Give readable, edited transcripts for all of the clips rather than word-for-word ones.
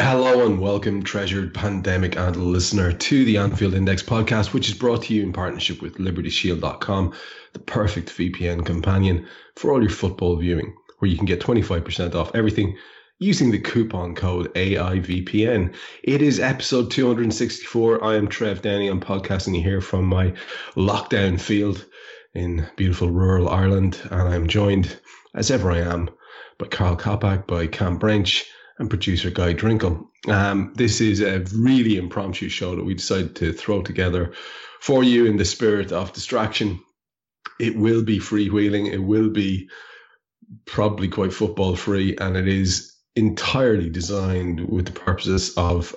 Hello and welcome, treasured pandemic and listener, to the Anfield Index Podcast, which is brought to you in partnership with LibertyShield.com, the perfect VPN companion for all your football viewing, where you can get 25% off everything using the coupon code AIVPN. It is episode 264. I am Trev Downey. I'm podcasting here from my lockdown field in beautiful rural Ireland, and I'm joined, as ever I am, by Karl Coppack, by Kam Brainch, and producer Guy Drinkel. This is a really impromptu show that we decided to throw together for you in the spirit of distraction. It will be freewheeling. It will be probably quite football free, and it is entirely designed with the purposes of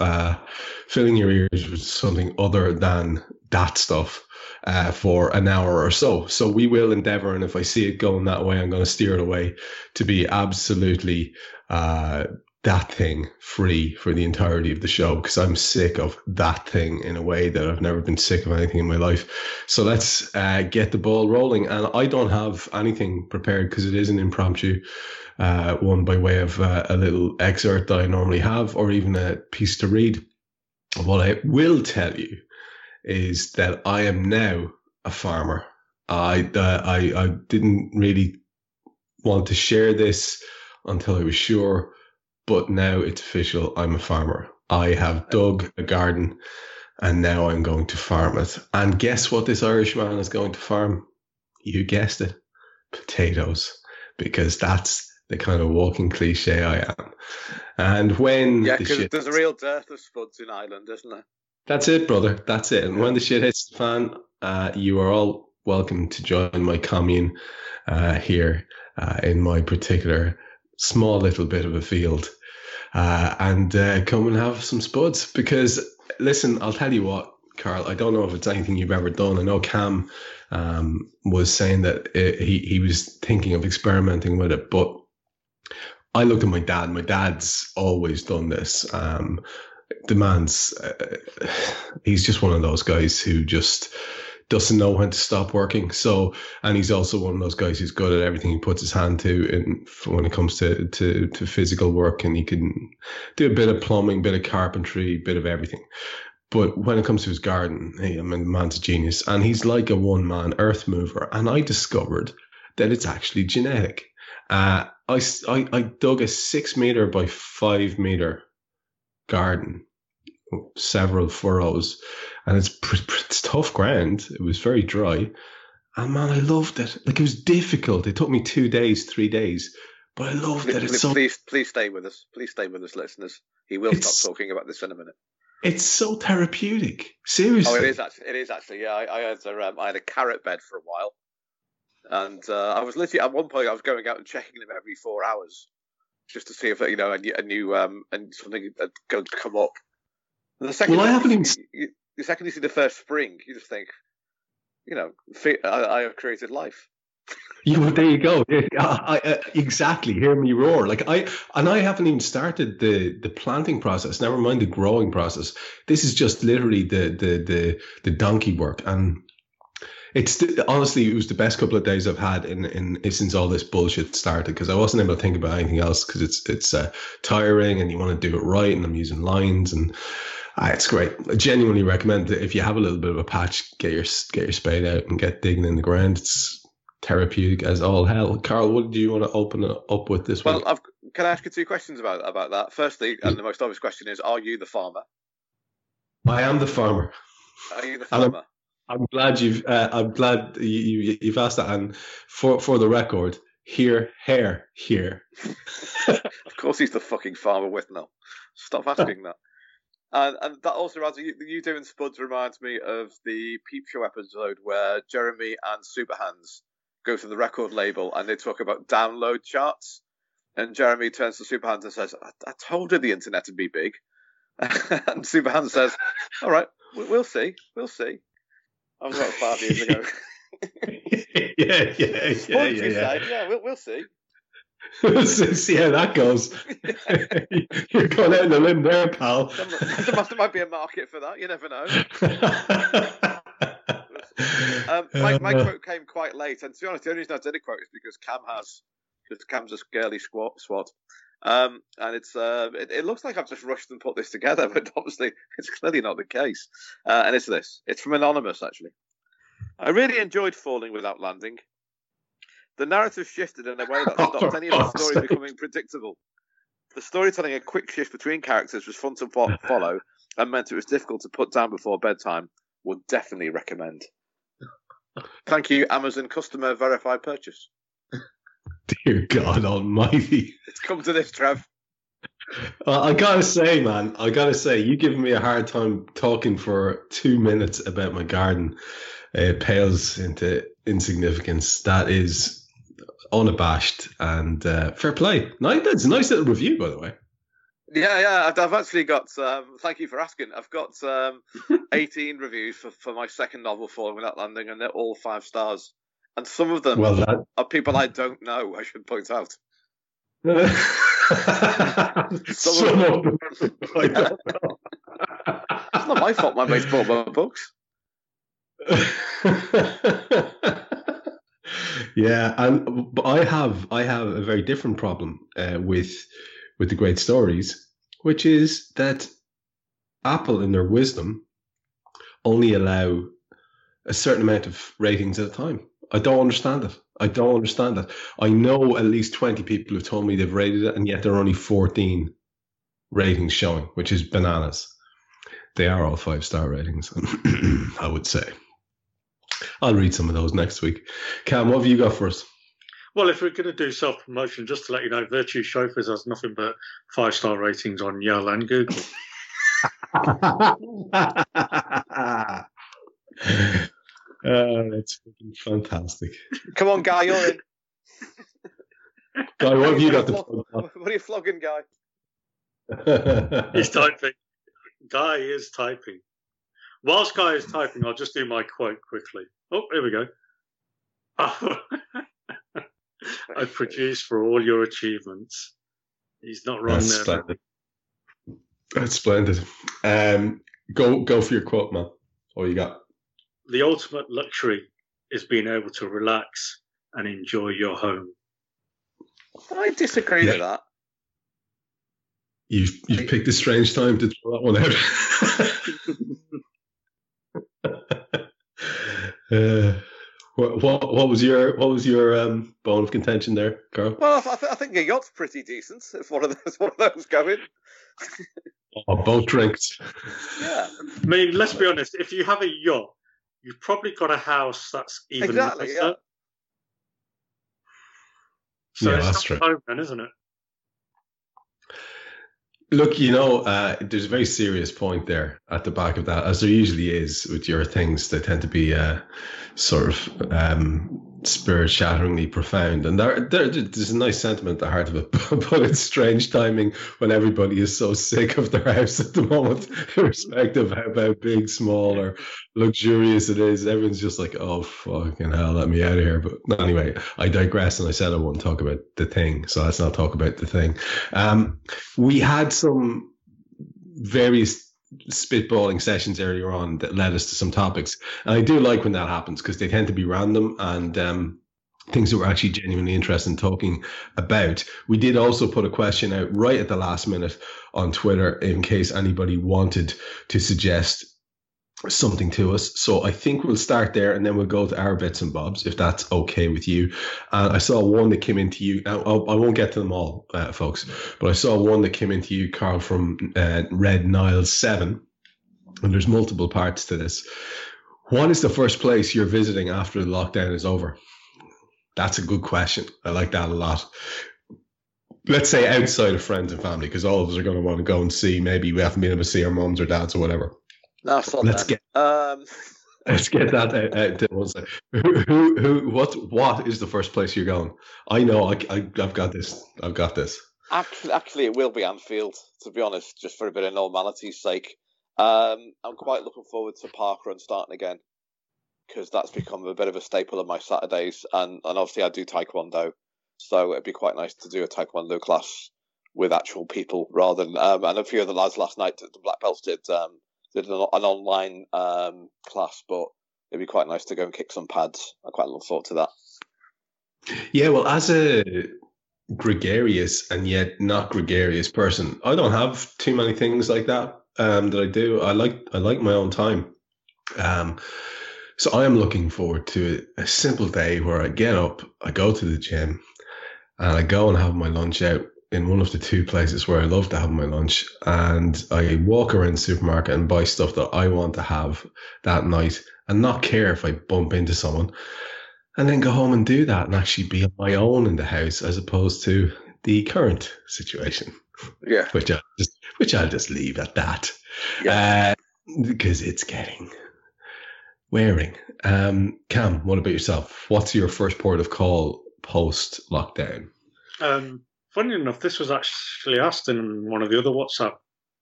filling your ears with something other than that stuff for an hour or so. So we will endeavor, and if I see it going that way, I'm going to steer it away to be absolutely that thing free for the entirety of the show, because I'm sick of that thing in a way that I've never been sick of anything in my life. So let's get the ball rolling. And I don't have anything prepared because it is an impromptu one by way of a little excerpt that I normally have, or even a piece to read. What I will tell you is that I am now a farmer. I didn't really want to share this until I was sure, but now it's official. I'm a farmer. I have dug a garden and now I'm going to farm it. And guess what this Irishman is going to farm? You guessed it. Potatoes. Because that's the kind of walking cliche I am. And when... yeah, because there's a real dearth of spuds in Ireland, isn't there? That's it, brother. That's it. And when the shit hits the fan, you are all welcome to join my commune here in my particular small little bit of a field. And come and have some spuds, because listen, I'll tell you what, Karl, I don't know if it's anything you've ever done. I know Kam was saying that he was thinking of experimenting with it, but I looked at my dad. My dad's always done this. The man's he's just one of those guys who just doesn't know when to stop working. So, and he's also one of those guys who's good at everything he puts his hand to, and when it comes to physical work, and he can do a bit of plumbing, bit of carpentry, bit of everything. But when it comes to his garden, the man's a genius, and he's like a one-man earth mover. And I discovered that it's actually genetic. I dug a 6-meter by 5-meter garden, several furrows, and it's tough ground. It was very dry, and man, I loved it. Like, it was difficult. It took me 3 days, but I loved it. Please stay with us. Please stay with us, listeners. He will stop talking about this in a minute. It's so therapeutic. Seriously. Oh, it is actually. Yeah, I had a carrot bed for a while, and I was literally at one point I was going out and checking them every 4 hours just to see if a new something had come up. The second, well, I haven't even... the second you see the first spring, you just think, I have created life. Yeah, well, there you go. I exactly. Hear me roar. Like, I haven't even started the planting process. Never mind the growing process. This is just literally the donkey work. And honestly, it was the best couple of days I've had in since all this bullshit started, because I wasn't able to think about anything else, because it's tiring, and you want to do it right, and I'm using lines, and it's great. I genuinely recommend that if you have a little bit of a patch, get your spade out and get digging in the ground. It's therapeutic as all hell. Karl, what do you want to open it up with this week? Well, can I ask you two questions about that? Firstly, and the most obvious question is, are you the farmer? I am the farmer. Are you the farmer? I'm glad you've asked that. And for the record, here. Of course, he's the fucking farmer with no. Stop asking that. And that also reminds me, you doing spuds reminds me of the Peep Show episode where Jeremy and Superhands go to the record label and they talk about download charts. And Jeremy turns to Superhands and says, I told you the internet would be big. And Superhands says, all right, we'll see. I was about 5 years ago. Yeah. Yeah, we'll see. See how that goes. You've gone out on a limb there, pal. There might be a market for that. You never know. My quote came quite late, and to be honest, the only reason I did a quote is because Cam's a girly swat. And it's it looks like I've just rushed and put this together, but obviously it's clearly not the case. And it's this. It's from Anonymous, actually. I really enjoyed Falling Without Landing. The narrative shifted in a way that stopped any of the story becoming predictable. The storytelling, a quick shift between characters, was fun to follow and meant it was difficult to put down before bedtime. Would definitely recommend. Thank you, Amazon customer verified purchase. Dear God Almighty! It's come to this, Trev. I gotta say, man, you giving me a hard time talking for 2 minutes about my garden. It pales into insignificance. That is unabashed and fair play. That's a nice little review, by the way. Yeah. I've actually got. Thank you for asking. I've got 18 reviews for my second novel, Falling Without Landing, and they're all 5 stars. And some of them are people I don't know, I should point out. some of them I don't know. It's not my fault my mates bought my books. Yeah, but I have a very different problem with the great stories, which is that Apple, in their wisdom, only allow a certain amount of ratings at a time. I don't understand it. I know at least 20 people have told me they've rated it, and yet there are only 14 ratings showing, which is bananas. They are all 5-star ratings, I would say. I'll read some of those next week. Cam, what have you got for us? Well, if we're going to do self-promotion, just to let you know, Virtue Chauffeurs has nothing but 5-star ratings on Yelp and Google. That's fucking fantastic. Come on, Guy, you're in. Guy, what have you got to plug? What are you flogging, Guy? He's typing. Guy is typing. Whilst Guy is typing, I'll just do my quote quickly. Oh, here we go. I produce for all your achievements. He's not wrong. That's there. Splendid. That's splendid. Go for your quote, man. All you got. The ultimate luxury is being able to relax and enjoy your home. I disagree with that. You've picked a strange time to throw that one out. What was your bone of contention there, Carl? Well, I think your yacht's pretty decent. If one of those going. Boat drinks. Yeah. I mean, let's be honest. If you have a yacht, you've probably got a house that's even nicer. Yeah. So it's that's true. Home then, isn't it? Look, there's a very serious point there at the back of that, as there usually is with your things. They tend to be sort of spirit-shatteringly profound. And there's a nice sentiment at the heart of it, but it's strange timing when everybody is so sick of their house at the moment, irrespective of how big, small, or luxurious it is. Everyone's just like, oh, fucking hell, let me out of here. But anyway, I digress, and I said I wouldn't talk about the thing, so let's not talk about the thing. We had some various spitballing sessions earlier on that led us to some topics, and I do like when that happens because they tend to be random and things that we're actually genuinely interested in talking about. We did also put a question out right at the last minute on Twitter in case anybody wanted to suggest something to us, so I think we'll start there and then we'll go to our bits and bobs, if that's okay with you. And I saw one that came into you. I won't get to them all, folks, but I saw one that came into you, Carl, from Red Nile 7, and there's multiple parts to this. What is the first place you're visiting after the lockdown is over? That's a good question. I like that a lot. Let's say outside of friends and family, because all of us are going to want to go and see, maybe we haven't been able to see our mums or dads or whatever. Let's get that out. One second. What is the first place you're going? I know. I've got this. Actually, it will be Anfield, to be honest, just for a bit of normality's sake. I'm quite looking forward to parkrun starting again. because that's become a bit of a staple of my Saturdays. And obviously I do Taekwondo, so it'd be quite nice to do a Taekwondo class with actual people rather than, and a few of the lads last night, the Black Belts did an online class, but it'd be quite nice to go and kick some pads. I quite look forward to that. Yeah, well, as a gregarious and yet not gregarious person, I don't have too many things like that that I do. I like my own time. So I am looking forward to a simple day where I get up, I go to the gym, and I go and have my lunch out in one of the two places where I love to have my lunch, and I walk around the supermarket and buy stuff that I want to have that night and not care if I bump into someone, and then go home and do that and actually be on my own in the house as opposed to the current situation. Yeah. Which I'll just leave at that. Yeah. Because it's getting wearing. Kam, what about yourself? What's your first port of call post lockdown? Funny enough, this was actually asked in one of the other WhatsApp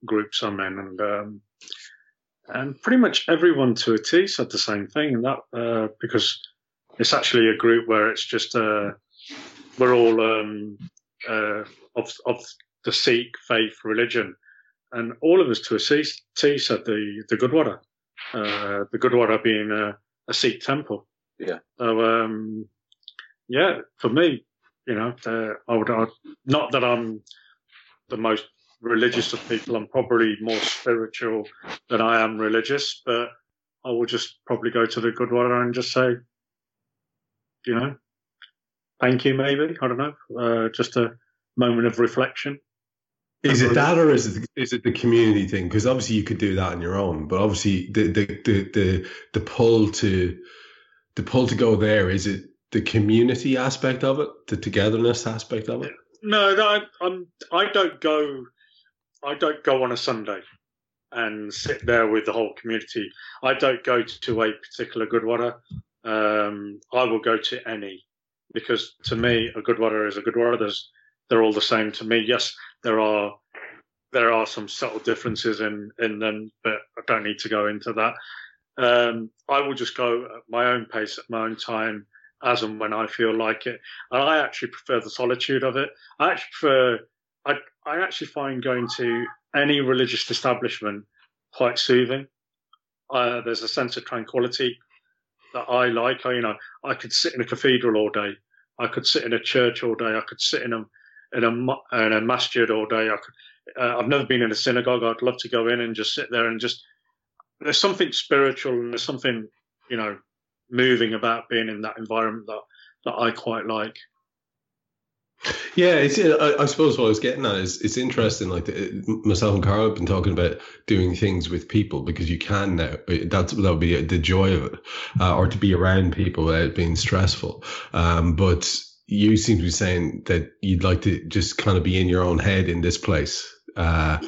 groups I'm in, and pretty much everyone to a T said the same thing, and that because it's actually a group where it's just we're all of the Sikh faith religion, and all of us to a T said the Gurdwara, the Gurdwara being a Sikh temple. Yeah. So yeah, for me. You know, not that I'm the most religious of people. I'm probably more spiritual than I am religious, but I will just probably go to the Gurdwara and just say, you know, thank you, maybe. I don't know. Just a moment of reflection. Is it that, or is it the community thing? Because obviously you could do that on your own, but obviously the pull to go there, is it the community aspect of it, the togetherness aspect of it? No, I don't go on a Sunday and sit there with the whole community. I don't go to a particular Gurdwara. I will go to any, because to me, a Gurdwara is a Gurdwara. They're all the same to me. Yes, there are some subtle differences in them, but I don't need to go into that. I will just go at my own pace, at my own time, as and when I feel like it. And I actually prefer the solitude of it. I actually find going to any religious establishment quite soothing. There's a sense of tranquility that I like. I could sit in a cathedral all day. I could sit in a church all day. I could sit in a masjid all day. I've never been in a synagogue. I'd love to go in and just sit there and just, there's something spiritual and there's something, you know, moving about being in that environment that I quite like. Yeah, I suppose what I was getting at is it's interesting. Like myself and Karl have been talking about doing things with people, because you can now. That would be the joy of it, or to be around people without being stressful. But you seem to be saying that you'd like to just kind of be in your own head in this place. Yeah,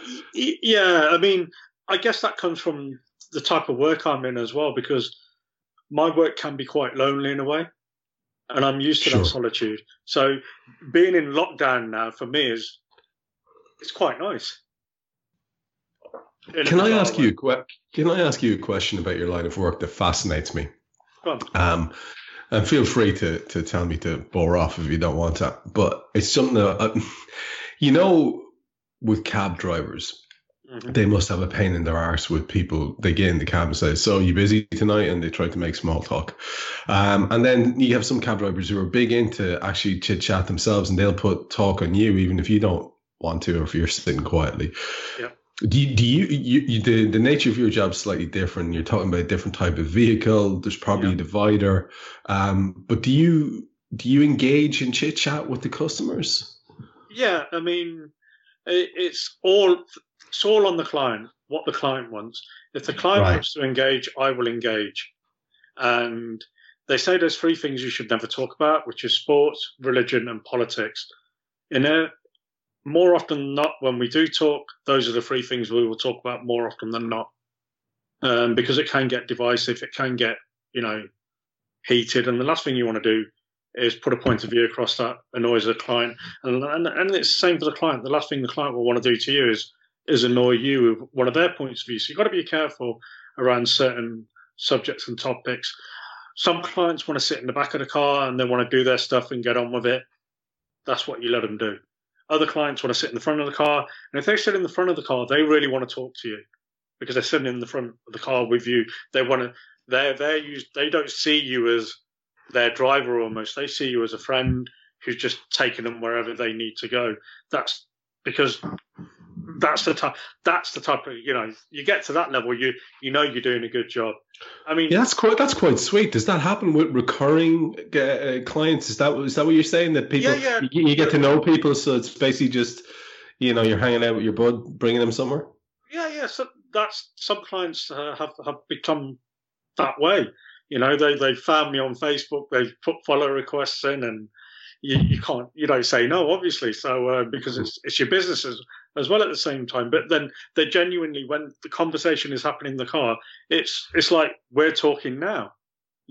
I mean, I guess that comes from the type of work I'm in as well, because my work can be quite lonely in a way, and I'm used to that solitude. So being in lockdown now for me it's quite nice. Can I ask you a question about your line of work that fascinates me? Go on. And feel free to tell me to bore off if you don't want to, but it's something that, with cab drivers, they must have a pain in their arse with people. They get in the cab and say, so you busy tonight? And they try to make small talk. And then you have some cab drivers who are big into actually chit chat themselves, and they'll put talk on you, even if you don't want to, or if you're sitting quietly. Yeah. The nature of your job is slightly different. You're talking about a different type of vehicle. There's probably a divider. But do you engage in chit chat with the customers? Yeah. I mean, it's all on the client, what the client wants. If the client wants to engage, I will engage. And they say there's three things you should never talk about, which is sports, religion, and politics. More often than not, when we do talk, those are the three things we will talk about more often than not. Because it can get divisive, it can get, heated. And the last thing you want to do is put a point of view across that annoys the client. And it's the same for the client. The last thing the client will want to do to you is annoy you with one of their points of view. So you've got to be careful around certain subjects and topics. Some clients want to sit in the back of the car and they want to do their stuff and get on with it. That's what you let them do. Other clients want to sit in the front of the car. And if they sit in the front of the car, they really want to talk to you because they're sitting in the front of the car with you. They want to, they don't see you as their driver almost. They see you as a friend who's just taking them wherever they need to go. That's because that's the type of, you know, you get to that level, you know you're doing a good job. I mean, yeah, that's quite sweet. Does that happen with recurring clients? Is that what you're saying, that people you get to know people, so it's basically just, you know, you're hanging out with your bud, bringing them somewhere? Yeah. So that's, some clients have become that way. You know, they found me on Facebook, they put follow requests in, and you can't, you don't say no, obviously. So because it's your business as well at the same time. But then they genuinely, when the conversation is happening in the car, it's like we're talking now.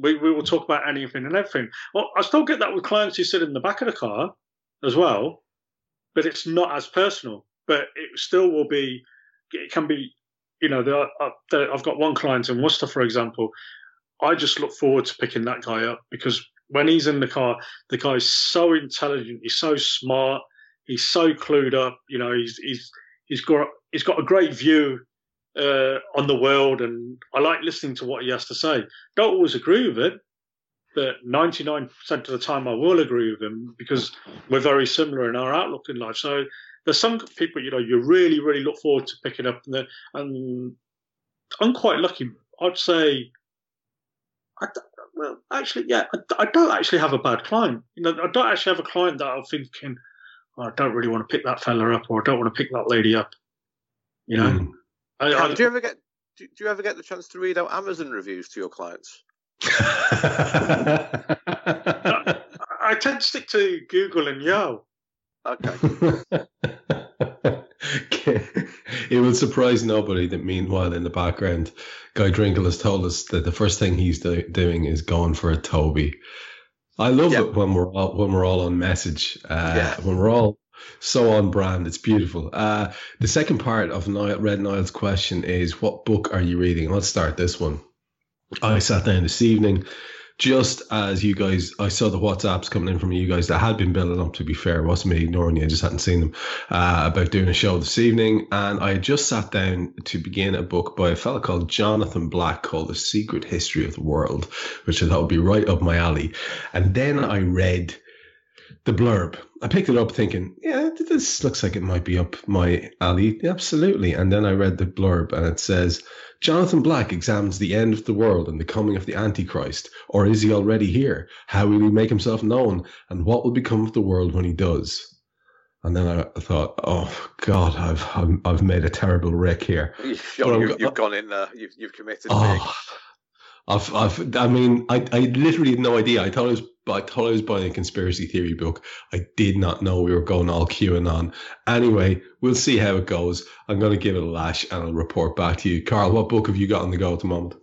We will talk about anything and everything. Well, I still get that with clients who sit in the back of the car as well, but it's not as personal. But it still will be. It can be, you know. I've got one client in Worcester, for example. I just look forward to picking that guy up because when he's in the car, the guy's so intelligent, he's so smart, he's so clued up. You know, he's got a great view on the world, and I like listening to what he has to say. Don't always agree with it, but 99% of the time I will agree with him because we're very similar in our outlook in life. So there's some people, you know, you really, really look forward to picking up, and I'm quite lucky. I'd say, I don't actually have a bad client. You know, I don't actually have a client that I'm thinking, oh, I don't really want to pick that fella up, or I don't want to pick that lady up. You know, do you ever get the chance to read out Amazon reviews to your clients? I tend to stick to Google and Yahoo. Okay. It will surprise nobody that meanwhile in the background, Guy Drinkel has told us that the first thing he's doing is going for a Toby. I love it when we're all on message, when we're all so on brand. It's beautiful. The second part of Red Niall's question is, what book are you reading? Let's start this one. I sat down this evening just as you guys, I saw the WhatsApps coming in from you guys that had been building up, to be fair. It wasn't me ignoring you, I just hadn't seen them, about doing a show this evening. And I had just sat down to begin a book by a fella called Jonathan Black called The Secret History of the World, which I thought would be right up my alley. And then I read the blurb. I picked it up thinking, yeah, this looks like it might be up my alley. Absolutely. And then I read the blurb and it says, Jonathan Black examines the end of the world and the coming of the Antichrist, or is he already here? How will he make himself known, and what will become of the world when he does? And then I thought, oh God, I've made a terrible wreck here. You've gone in there. You've committed. Oh, I literally had no idea. I thought I was buying a conspiracy theory book. I did not know we were going all QAnon. Anyway, we'll see how it goes. I'm going to give it a lash and I'll report back to you. Karl, what book have you got on the go at the moment?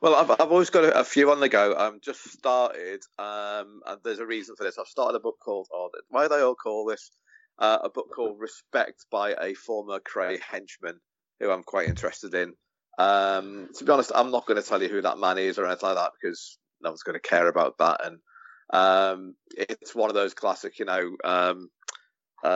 Well, I've always got a few on the go. I've just started, and there's a reason for this. I've started a book called, why do they all call this? A book called Respect by a former Cray henchman who I'm quite interested in. To be honest, I'm not going to tell you who that man is or anything like that because no one's going to care about that. And it's one of those classic, you know,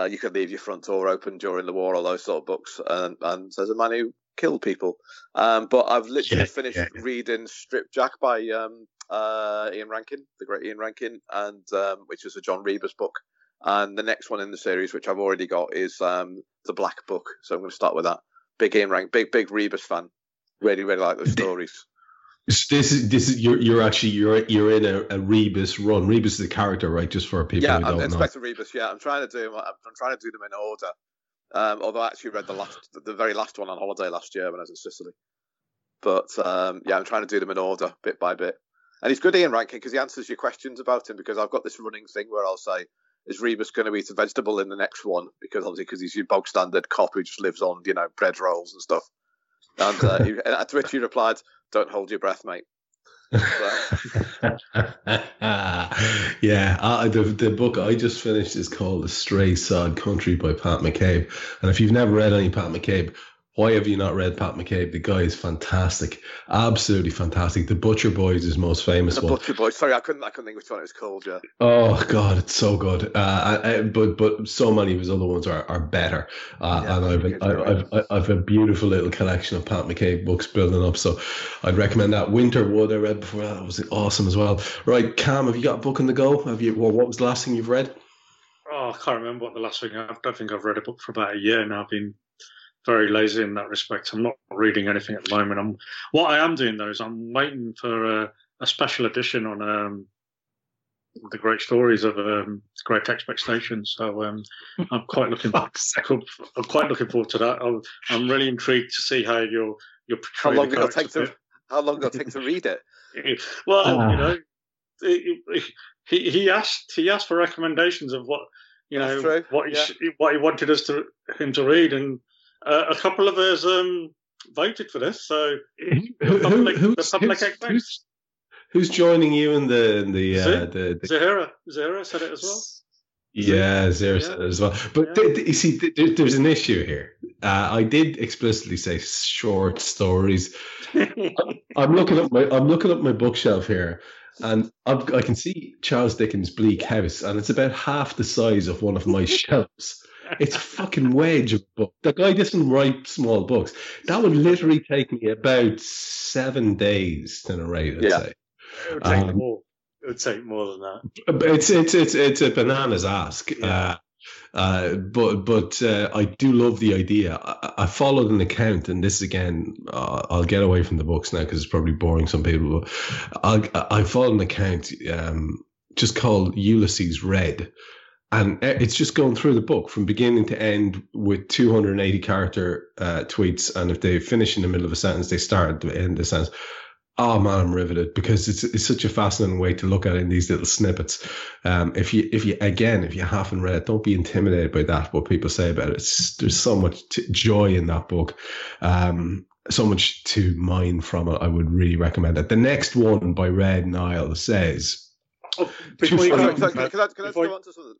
you could leave your front door open during the war, all those sort of books, and there's a man who killed people. But I've literally finished reading Strip Jack by Ian Rankin, the great Ian Rankin, and which is a John Rebus book. And the next one in the series, which I've already got, is The Black Book. So I'm going to start with that. Big Ian Rankin, big Rebus fan. Really, really like those stories. So this is you're in a Rebus run. Rebus is the character, right? Just for people who don't know. Inspector Rebus. Yeah, I'm trying to do them in order. Although I actually read the very last one on holiday last year when I was in Sicily. But I'm trying to do them in order, bit by bit. And he's good, Ian Rankin, because he answers your questions about him. Because I've got this running thing where I'll say, "Is Rebus going to eat a vegetable in the next one?" Because obviously, because he's your bog standard cop who just lives on, you know, bread rolls and stuff. And to which he replied, "Don't hold your breath, mate." So. The book I just finished is called The Stray Sod Country by Pat McCabe. And if you've never read any Pat McCabe, Why have you not read Pat McCabe? The guy is fantastic, absolutely fantastic. The Butcher Boys is most famous the one. The Butcher Boys. Sorry, I couldn't think which one it was called. Yeah. Oh God, it's so good. But so many of his other ones are better. And I've a beautiful little collection of Pat McCabe books building up. So I'd recommend that. Winterwood I read before that was awesome as well. Right, Cam, have you got a book on the go? Have you? Well, what was the last thing you've read? Oh, I can't remember what the last thing. I don't think I've read a book for about a year now. I've been very lazy in that respect. I'm not reading anything at the moment. What I am doing, though, is I'm waiting for a special edition on the great stories of Great Expectations. So I'm quite looking forward to that. I'm really intrigued to see how you'll portray how long it'll take to read it. He asked for recommendations of what he wanted him to read, and a couple of us voted for this, so who's joining you in the Zahira said it as well. Yeah, Zahira said it as well. But you see, there's an issue here. I did explicitly say short stories. I'm looking up my bookshelf here, and I can see Charles Dickens' Bleak House, and it's about half the size of one of my shelves. It's a fucking wedge of book. The guy doesn't write small books. That would literally take me about 7 days to narrate. I'd say. It would take more. It would take more than that. It's a bananas ask. Yeah. But I do love the idea. I followed an account, and this again, I'll get away from the books now because it's probably boring some people. But I followed an account just called Ulysses Read. And it's just going through the book from beginning to end with 280-character tweets. And if they finish in the middle of a sentence, they start at the end of the sentence. Oh, man, I'm riveted because it's such a fascinating way to look at it in these little snippets. If you haven't read it, don't be intimidated by that, what people say about it. There's so much joy in that book. So much to mine from it. I would really recommend it. The next one by Red Nile says... Oh, can I go on to something?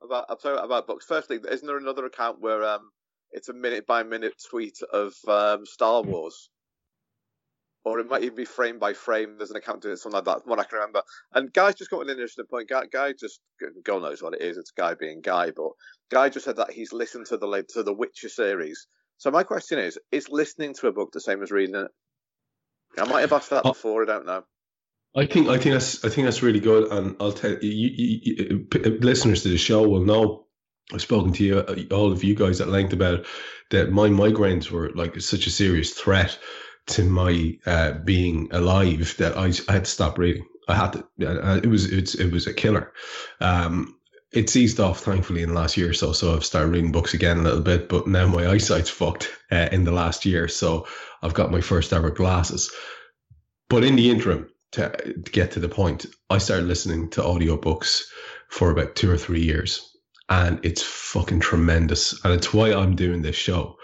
About books. Firstly, isn't there another account where it's a minute-by-minute tweet of Star Wars? Or it might even be frame by frame. There's an account doing something like that, from what I can remember. And Guy's just got an interesting point. Guy knows what it is. It's Guy being Guy. But Guy just said that he's listened to the Witcher series. So my question is listening to a book the same as reading it? I might have asked that before. I don't know. I think that's really good, and I'll tell you, listeners to the show will know. I've spoken to you, all of you guys, at length about it, that my migraines were like such a serious threat to my being alive that I had to stop reading. I had to. It was a killer. It's eased off, thankfully, in the last year or so. So I've started reading books again a little bit, but now my eyesight's fucked in the last year. So I've got my first ever glasses. But in the interim, to get to the point, I started listening to audiobooks for about 2 or 3 years, and it's fucking tremendous. And it's why I'm doing this show.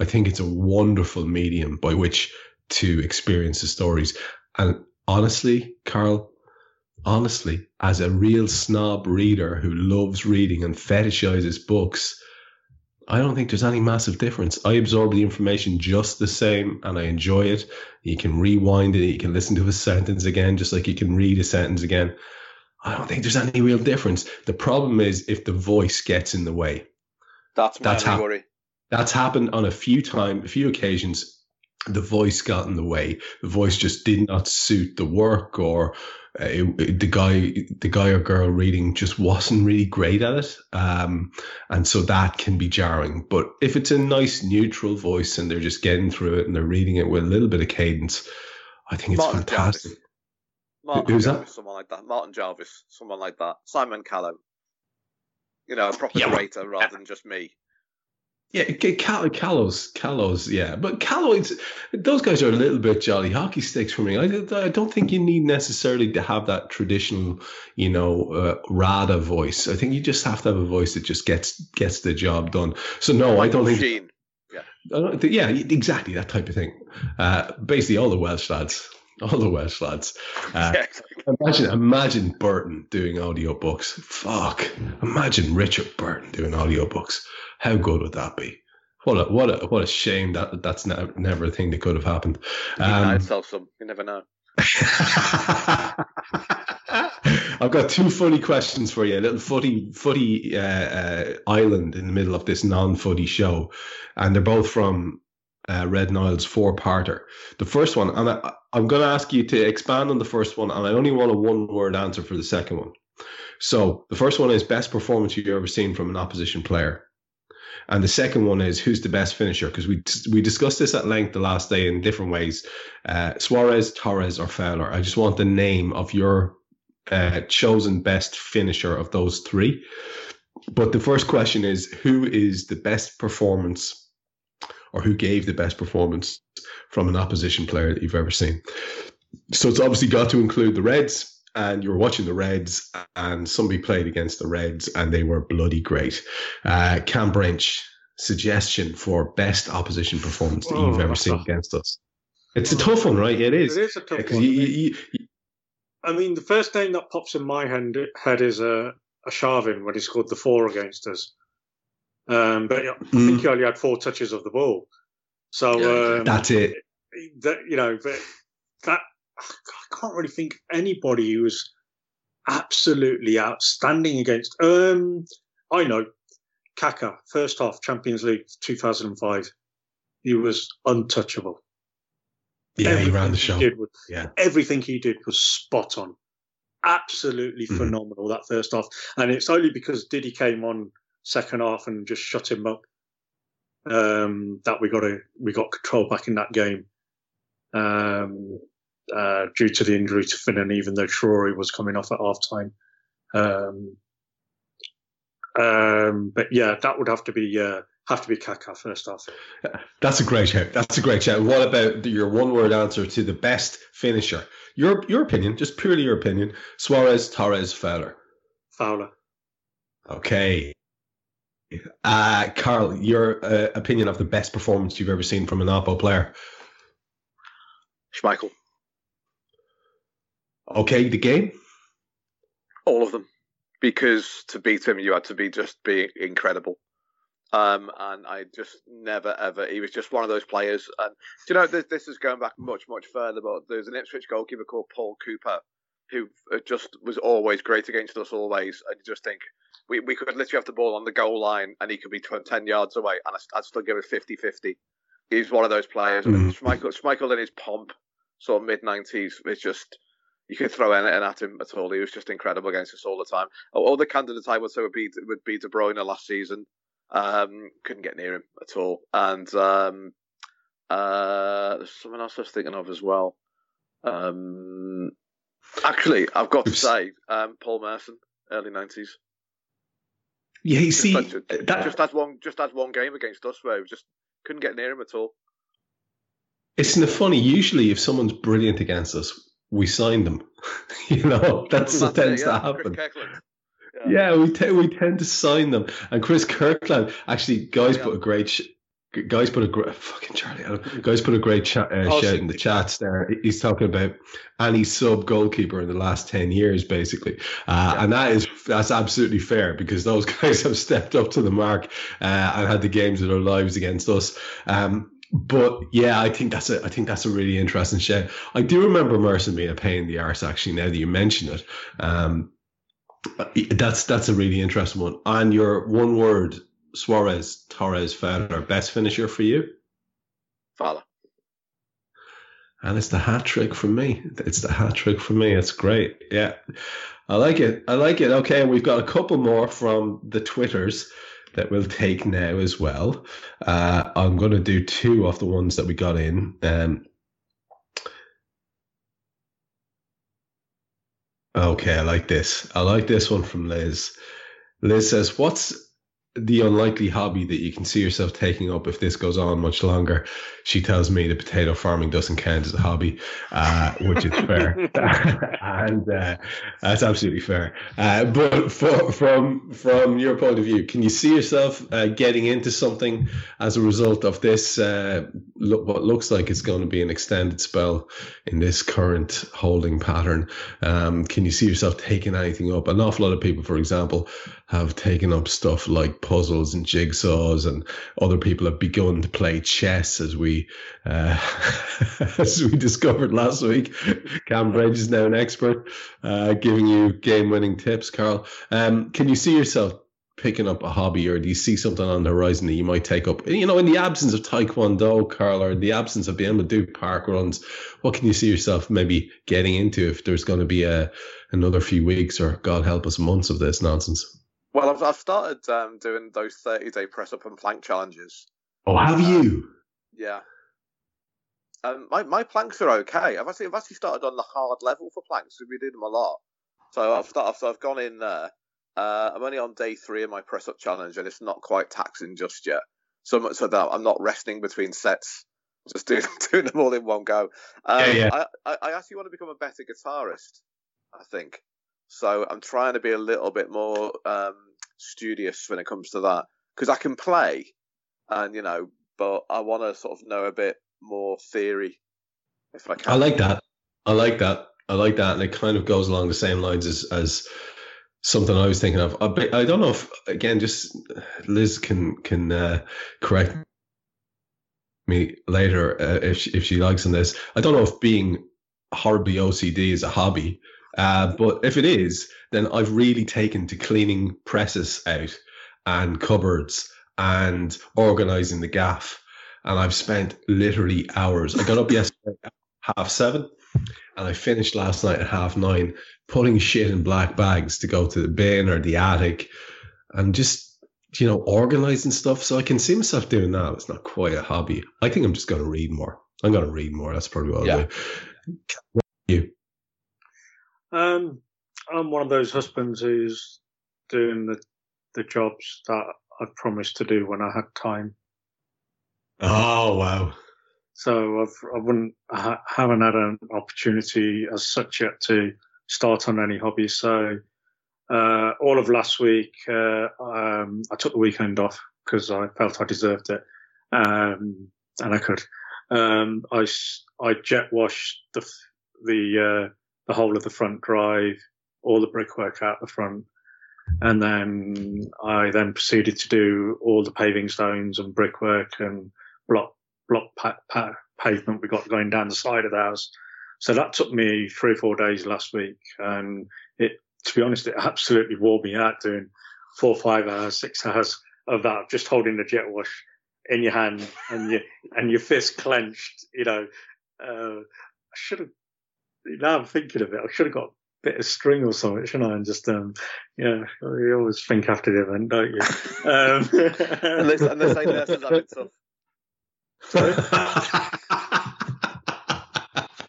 I think it's a wonderful medium by which to experience the stories. And honestly, Karl, as a real snob reader who loves reading and fetishizes books, I don't think there's any massive difference. I absorb the information just the same, and I enjoy it. You can rewind it. You can listen to a sentence again, just like you can read a sentence again. I don't think there's any real difference. The problem is if the voice gets in the way. That's my worry. That's happened on a few occasions. The voice got in the way. The voice just did not suit the work, or the guy or girl reading just wasn't really great at it. And so that can be jarring. But if it's a nice neutral voice and they're just getting through it and they're reading it with a little bit of cadence, I think it's Martin fantastic. Jarvis. Who's Jarvis, that? Someone like that. Martin Jarvis, someone like that. Simon Callow. A proper narrator rather than just me. Yeah, Callow's, yeah. But Callow, those guys are a little bit jolly hockey sticks for me. I don't think you need necessarily to have that traditional, Rada voice. I think you just have to have a voice that just gets the job done. So, no, I don't think... Yeah, exactly, that type of thing. Basically, all the Welsh lads. Imagine Burton doing audiobooks. Fuck. Imagine Richard Burton doing audiobooks. How good would that be? What a shame that that's never a thing that could have happened. You never know. I've got two funny questions for you. A little footy island in the middle of this non-footy show, and they're both from Red Nile's four-parter. The first one, and I'm going to ask you to expand on the first one, and I only want a one-word answer for the second one. So the first one is best performance you've ever seen from an opposition player. And the second one is who's the best finisher? Because we discussed this at length the last day in different ways. Suarez, Torres or Fowler. I just want the name of your chosen best finisher of those three. But the first question is, who is the best performance or who gave the best performance from an opposition player that you've ever seen? So it's obviously got to include the Reds. And you were watching the Reds, and somebody played against the Reds, and they were bloody great. Kam Brainch, suggestion for best opposition performance that you've ever seen against us. It's a tough one, right? It is. It is a tough one. I mean, the first name that pops in my head is Sharvin when he scored the four against us. But I think he only had four touches of the ball. So that's it. I can't really think of anybody who was absolutely outstanding against. I know, Kaká, first half Champions League 2005. He was untouchable. Yeah, everything he ran the show. Everything he did was spot on. Absolutely phenomenal that first half, and it's only because Diddy came on second half and just shut him up that we got control back in that game. Due to the injury to Finnan, even though Traore was coming off at half time. But yeah, that would have to be Kaká first half. That's a great shout. What about your one word answer to the best finisher? Your opinion, just purely your opinion. Suarez, Torres, Fowler. Fowler. Okay. Karl, your opinion of the best performance you've ever seen from an oppo player? Schmeichel. Okay, the game? All of them. Because to beat him, you had to be incredible. And I just never, ever... He was just one of those players. And do you know, this is going back much, much further, but there's an Ipswich goalkeeper called Paul Cooper who just was always great against us always. I just think we could literally have the ball on the goal line and he could be 10 yards away and I'd still give it 50-50. He's one of those players. Schmeichel in his pomp, sort of mid-90s, was just... You could throw anything at him at all. He was just incredible against us all the time. All the candidates I would say would be De Bruyne last season. Couldn't get near him at all. And there's someone else I was thinking of as well. Actually, I've got to say Paul Merson, early 90s. Yeah, you see, just had one game against us where we just couldn't get near him at all. Isn't it funny? Usually, if someone's brilliant against us, we signed them, you know. That's what tends to happen. Yeah, we tend to sign them. And Chris Kirkland, actually, guys put a great shout in the chats there. He's talking about any sub goalkeeper in the last 10 years, basically, and that's absolutely fair because those guys have stepped up to the mark and had the games of their lives against us. But yeah, I think that's a really interesting shout. I do remember Merson being a pain in the arse, actually, now that you mention it. That's a really interesting one. And your one word, Suarez, Torres, Fowler, best finisher for you? Fowler. And it's the hat trick for me. It's great. Yeah. I like it. Okay, we've got a couple more from the Twitters that we'll take now as well. I'm going to do two of the ones that we got in. Okay, I like this one from Liz. Liz says, what's the unlikely hobby that you can see yourself taking up if this goes on much longer? She tells me that potato farming doesn't count as a hobby, which is fair. And that's absolutely fair. But from your point of view, can you see yourself getting into something as a result of this, what looks like it's going to be an extended spell in this current holding pattern? Can you see yourself taking anything up? An awful lot of people, for example, have taken up stuff like puzzles and jigsaws, and other people have begun to play chess, as we discovered last week. Kam Brainch is now an expert, giving you game-winning tips, Karl. Can you see yourself picking up a hobby, or do you see something on the horizon that you might take up? You know, in the absence of Taekwondo, Karl, or in the absence of being able to do park runs, what can you see yourself maybe getting into if there's going to be another few weeks, or God help us, months of this nonsense? Well, I've started doing those 30-day press-up and plank challenges. Oh, have you? Yeah. My planks are okay. I've actually started on the hard level for planks, because we do them a lot. So I've gone in there. I'm only on day 3 of my press-up challenge, and it's not quite taxing just yet. So much so that I'm not resting between sets, just doing them all in one go. I actually want to become a better guitarist, I think. So I'm trying to be a little bit more studious when it comes to that, because I can play, and but I want to sort of know a bit more theory if I can. I like that, and it kind of goes along the same lines as something I was thinking of. I don't know if, again, just Liz can correct me later if she likes on this. I don't know if being horribly OCD is a hobby. But if it is, then I've really taken to cleaning presses out and cupboards and organising the gaff. And I've spent literally hours. I got up yesterday at 7:30 and I finished last night at 9:30, putting shit in black bags to go to the bin or the attic, and just, organising stuff. So I can see myself doing that. It's not quite a hobby. I think I'm just going to read more. That's probably what I'll do. What about you? I'm one of those husbands who's doing the jobs that I promised to do when I had time. Oh, wow. So I haven't had an opportunity as such yet to start on any hobby. So all of last week, I took the weekend off because I felt I deserved it, and I could. I jet washed the whole of the front drive, all the brickwork out the front, and then I then proceeded to do all the paving stones and brickwork and block pavement we got going down the side of the house. So that took me 3 or 4 days last week, and to be honest, it absolutely wore me out doing 4 or 5 hours, 6 hours of that, just holding the jet wash in your hand and your fist clenched. I should have. Now I'm thinking of it, I should have got a bit of string or something, shouldn't I? And just, you always think after the event, don't you? Unless I know that's having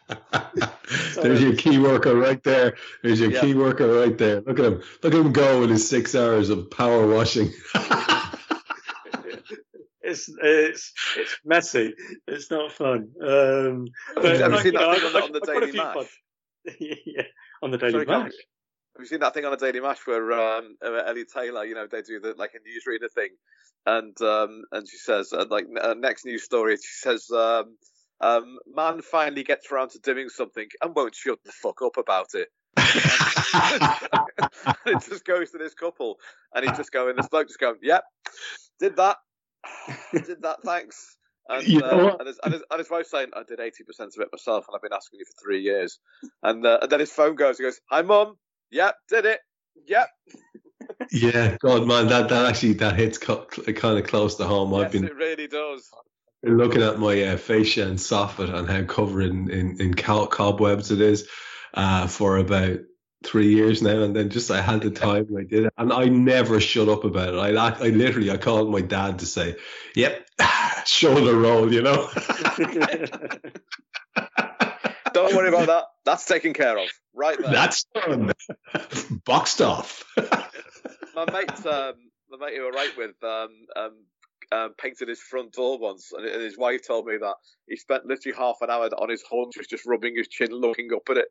stuff. There's your key worker right there. Look at him. Go with his 6 hours of power washing. It's messy. It's not fun. Have you seen that thing on the Daily Mash? Yeah, on the Daily Mash. Have you seen that thing on the Daily Mash where Ellie Taylor, they do a newsreader thing, and she says next news story, she says man finally gets around to doing something and won't shut the fuck up about it. It just goes to this couple, and he's just going, this bloke just going, yep, did that. Thanks. And, and his wife's saying, I did 80% of it myself, and I've been asking you for 3 years. And then his phone goes, he goes, hi, Mum. Yep, did it. Yep. Yeah, God, man, that actually hits kind of close to home. Yes, it really does. I've been looking at my fascia and soffit and how covered in cobwebs it is for about 3 years now, and then just I had the time and I did it, and I never shut up about it. I literally called my dad to say, "Yep, shoulder roll," Don't worry about that. That's taken care of, right there. That's done, boxed off. My mate who I write with, painted his front door once, and his wife told me that he spent literally half an hour on his haunches, just rubbing his chin, looking up at it.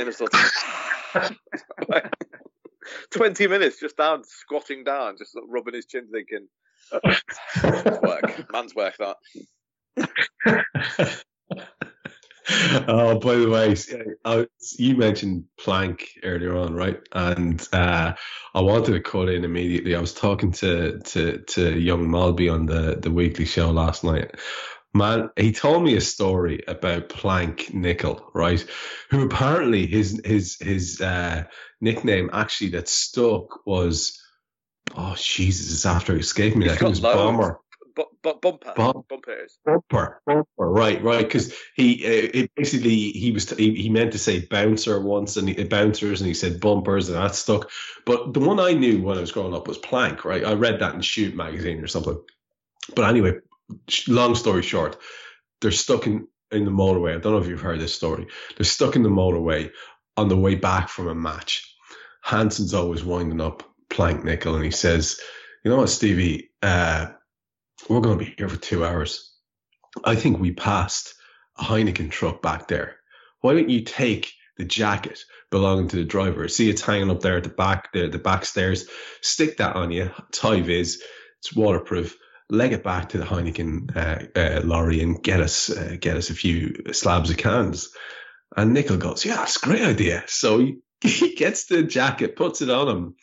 In a sort of 20 minutes, just down, squatting down, just rubbing his chin, thinking, "Man's work that." Oh, by the way, you mentioned Plank earlier on, right? And I wanted to cut in immediately. I was talking to young Malby on the weekly show last night. Man, he told me a story about Plank Nicol, right? Who apparently his nickname actually that stuck was, oh Jesus, it's after it escaped me. I think it was Bumper. Bumper. Right. Because he meant to say bouncer once, and bouncers, and he said bumpers, and that stuck. But the one I knew when I was growing up was Plank, right? I read that in Shoot magazine or something. But anyway, long story short, they're stuck in the motorway. I don't know if you've heard this story. They're stuck in the motorway on the way back from a match. Hansen's always winding up Plank Nicol, and he says, "You know what, Stevie? We're going to be here for 2 hours. I think we passed a Heineken truck back there. Why don't you take the jacket belonging to the driver? See, it's hanging up there at the back stairs. Stick that on you. Tie viz. It's waterproof. Leg it back to the Heineken lorry and get us a few slabs of cans." And Nicol goes, "Yeah, that's a great idea." So he gets the jacket, puts it on him,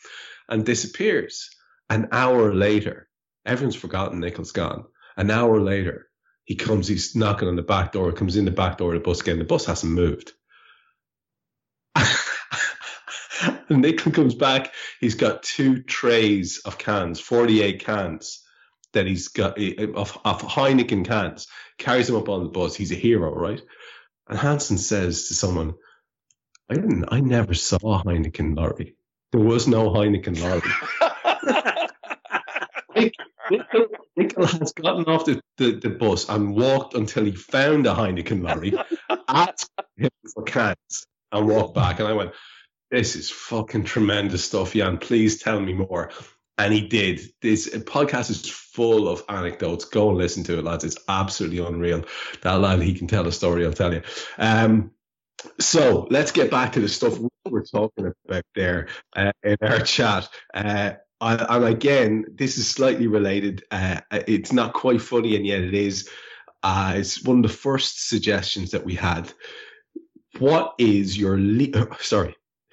and disappears. An hour later, everyone's forgotten Nicol's gone. An hour later, he comes, he's knocking on the back door, comes in the back door of the bus again. The bus hasn't moved. And Nicol comes back. He's got 2 trays of cans, 48 cans that he's got, of Heineken cans. Carries them up on the bus. He's a hero, right? And Hansen says to someone, I never saw a Heineken lorry. There was no Heineken lorry. Nicol has gotten off the bus and walked until he found a Heineken lorry, asked him for cans, and walked back. And I went, "This is fucking tremendous stuff, Jan. Please tell me more." And he did. This podcast is full of anecdotes. Go and listen to it, lads. It's absolutely unreal. That lad, he can tell a story, I'll tell you. So let's get back to the stuff we're talking about there in our chat. And again, this is slightly related. It's not quite funny, and yet it is. It's one of the first suggestions that we had. What is your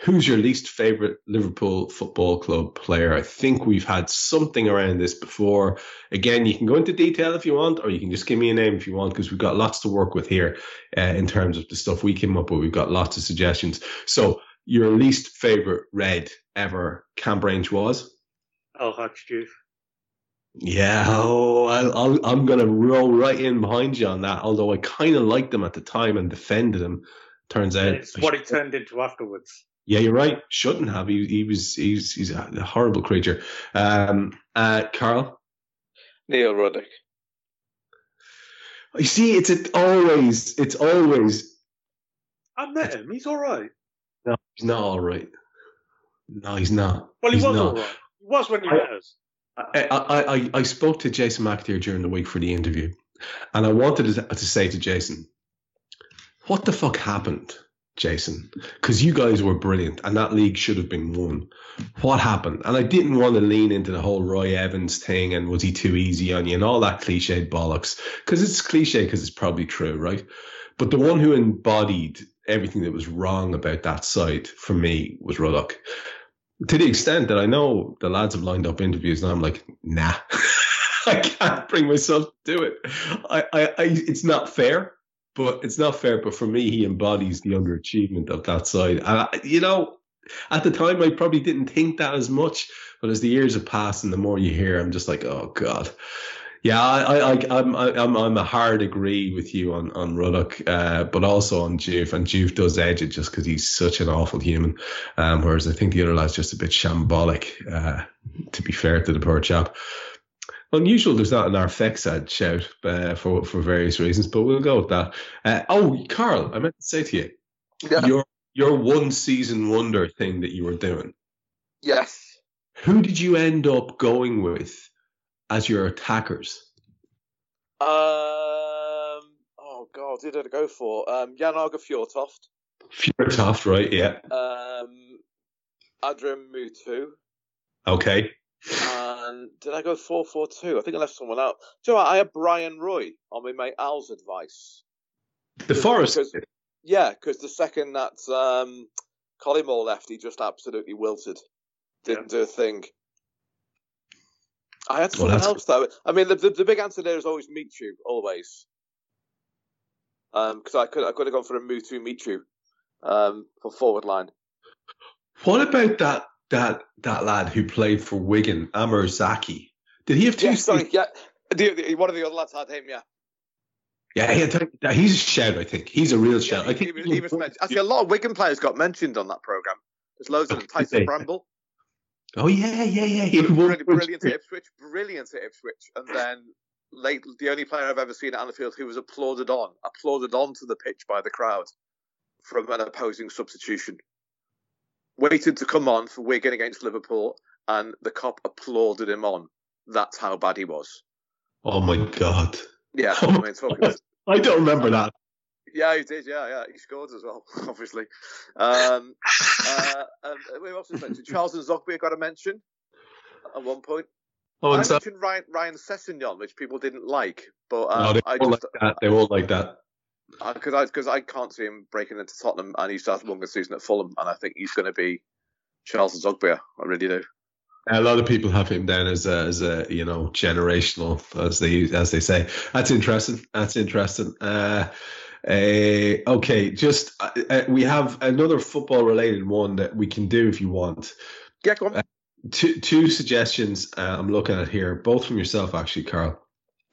who's your least favourite Liverpool Football Club player? I think we've had something around this before. Again, you can go into detail if you want, or you can just give me a name if you want, because we've got lots to work with here in terms of the stuff we came up with. We've got lots of suggestions. So your least favourite red ever, Kam Brainch was? Oh, hot Stew. Yeah, I'm going to roll right in behind you on that, although I kind of liked them at the time and defended them. Turns out it's what it turned into afterwards. Yeah, you're right. Shouldn't have. He's a horrible creature. Carl? Neil Ruddock. You see, it's always. I met him. He's all right. No, he's not all right. No, he's not. Well, he was all right. Was when he met us. I spoke to Jason McAteer during the week for the interview, and I wanted to say to Jason, "What the fuck happened, Jason? Because you guys were brilliant, and that league should have been won. What happened?" And I didn't want to lean into the whole Roy Evans thing and was he too easy on you and all that cliched bollocks, because it's cliche because it's probably true, right? But the one who embodied everything that was wrong about that side for me was Ruddock. To the extent that I know the lads have lined up interviews and I'm like, nah, I can't bring myself to do it. It's not fair, but for me, he embodies the underachievement of that side. At the time, I probably didn't think that as much, but as the years have passed and the more you hear, I'm just like, oh God. Yeah, I'm a hard agree with you on Ruddock, but also on Juve, and Juve does edge it just because he's such an awful human, whereas I think the other lad's just a bit shambolic, to be fair to the poor chap. Unusual there's not an Arfexad shout for various reasons, but we'll go with that. Carl, I meant to say to you, yeah. Your one season wonder thing that you were doing. Yes. Who did you end up going with as your attackers? Who did I go for? Jan Aga Fjørtoft. Fjørtoft, right, yeah. Adrian Mutu. Okay. And did I go 4-4-2? I think I left someone out. Do you know what? I had Brian Roy on my mate Al's advice. The Forest. Because the second that Collymore left, he just absolutely wilted. Didn't do a thing. I had something else, though. I mean, the big answer there is always Meechu, always. Because I could have gone for a move through Meechu for forward line. What about that lad who played for Wigan, Amor Zaki? Did he have two? Yeah, sorry, yeah. One of the other lads had him, yeah. Yeah, he's a shout, I think. He's a real shout. Yeah, I think he was actually, a lot of Wigan players got mentioned on that programme. There's loads of them. Tyson Bramble. Oh, yeah. He was brilliant at Ipswich. And then the only player I've ever seen at Anfield who was applauded onto the pitch by the crowd from an opposing substitution. Waited to come on for Wigan against Liverpool, and the cop applauded him on. That's how bad he was. Oh, my God. Yeah. Oh, I don't remember that. Yeah, he did. Yeah. He scored as well, obviously. We also mentioned Charles and Zogby, I got to mention at one point. Oh, and mentioned Ryan Sessegnon, which people didn't like. But they all like that. Because I can't see him breaking into Tottenham, and he started one good season at Fulham, and I think he's going to be Charles and Zogby. I really do. A lot of people have him down as a generational, as they say. That's interesting. Okay, just we have another football related one that we can do if you want. Yeah, go on. Two suggestions I'm looking at here, both from yourself actually, Karl.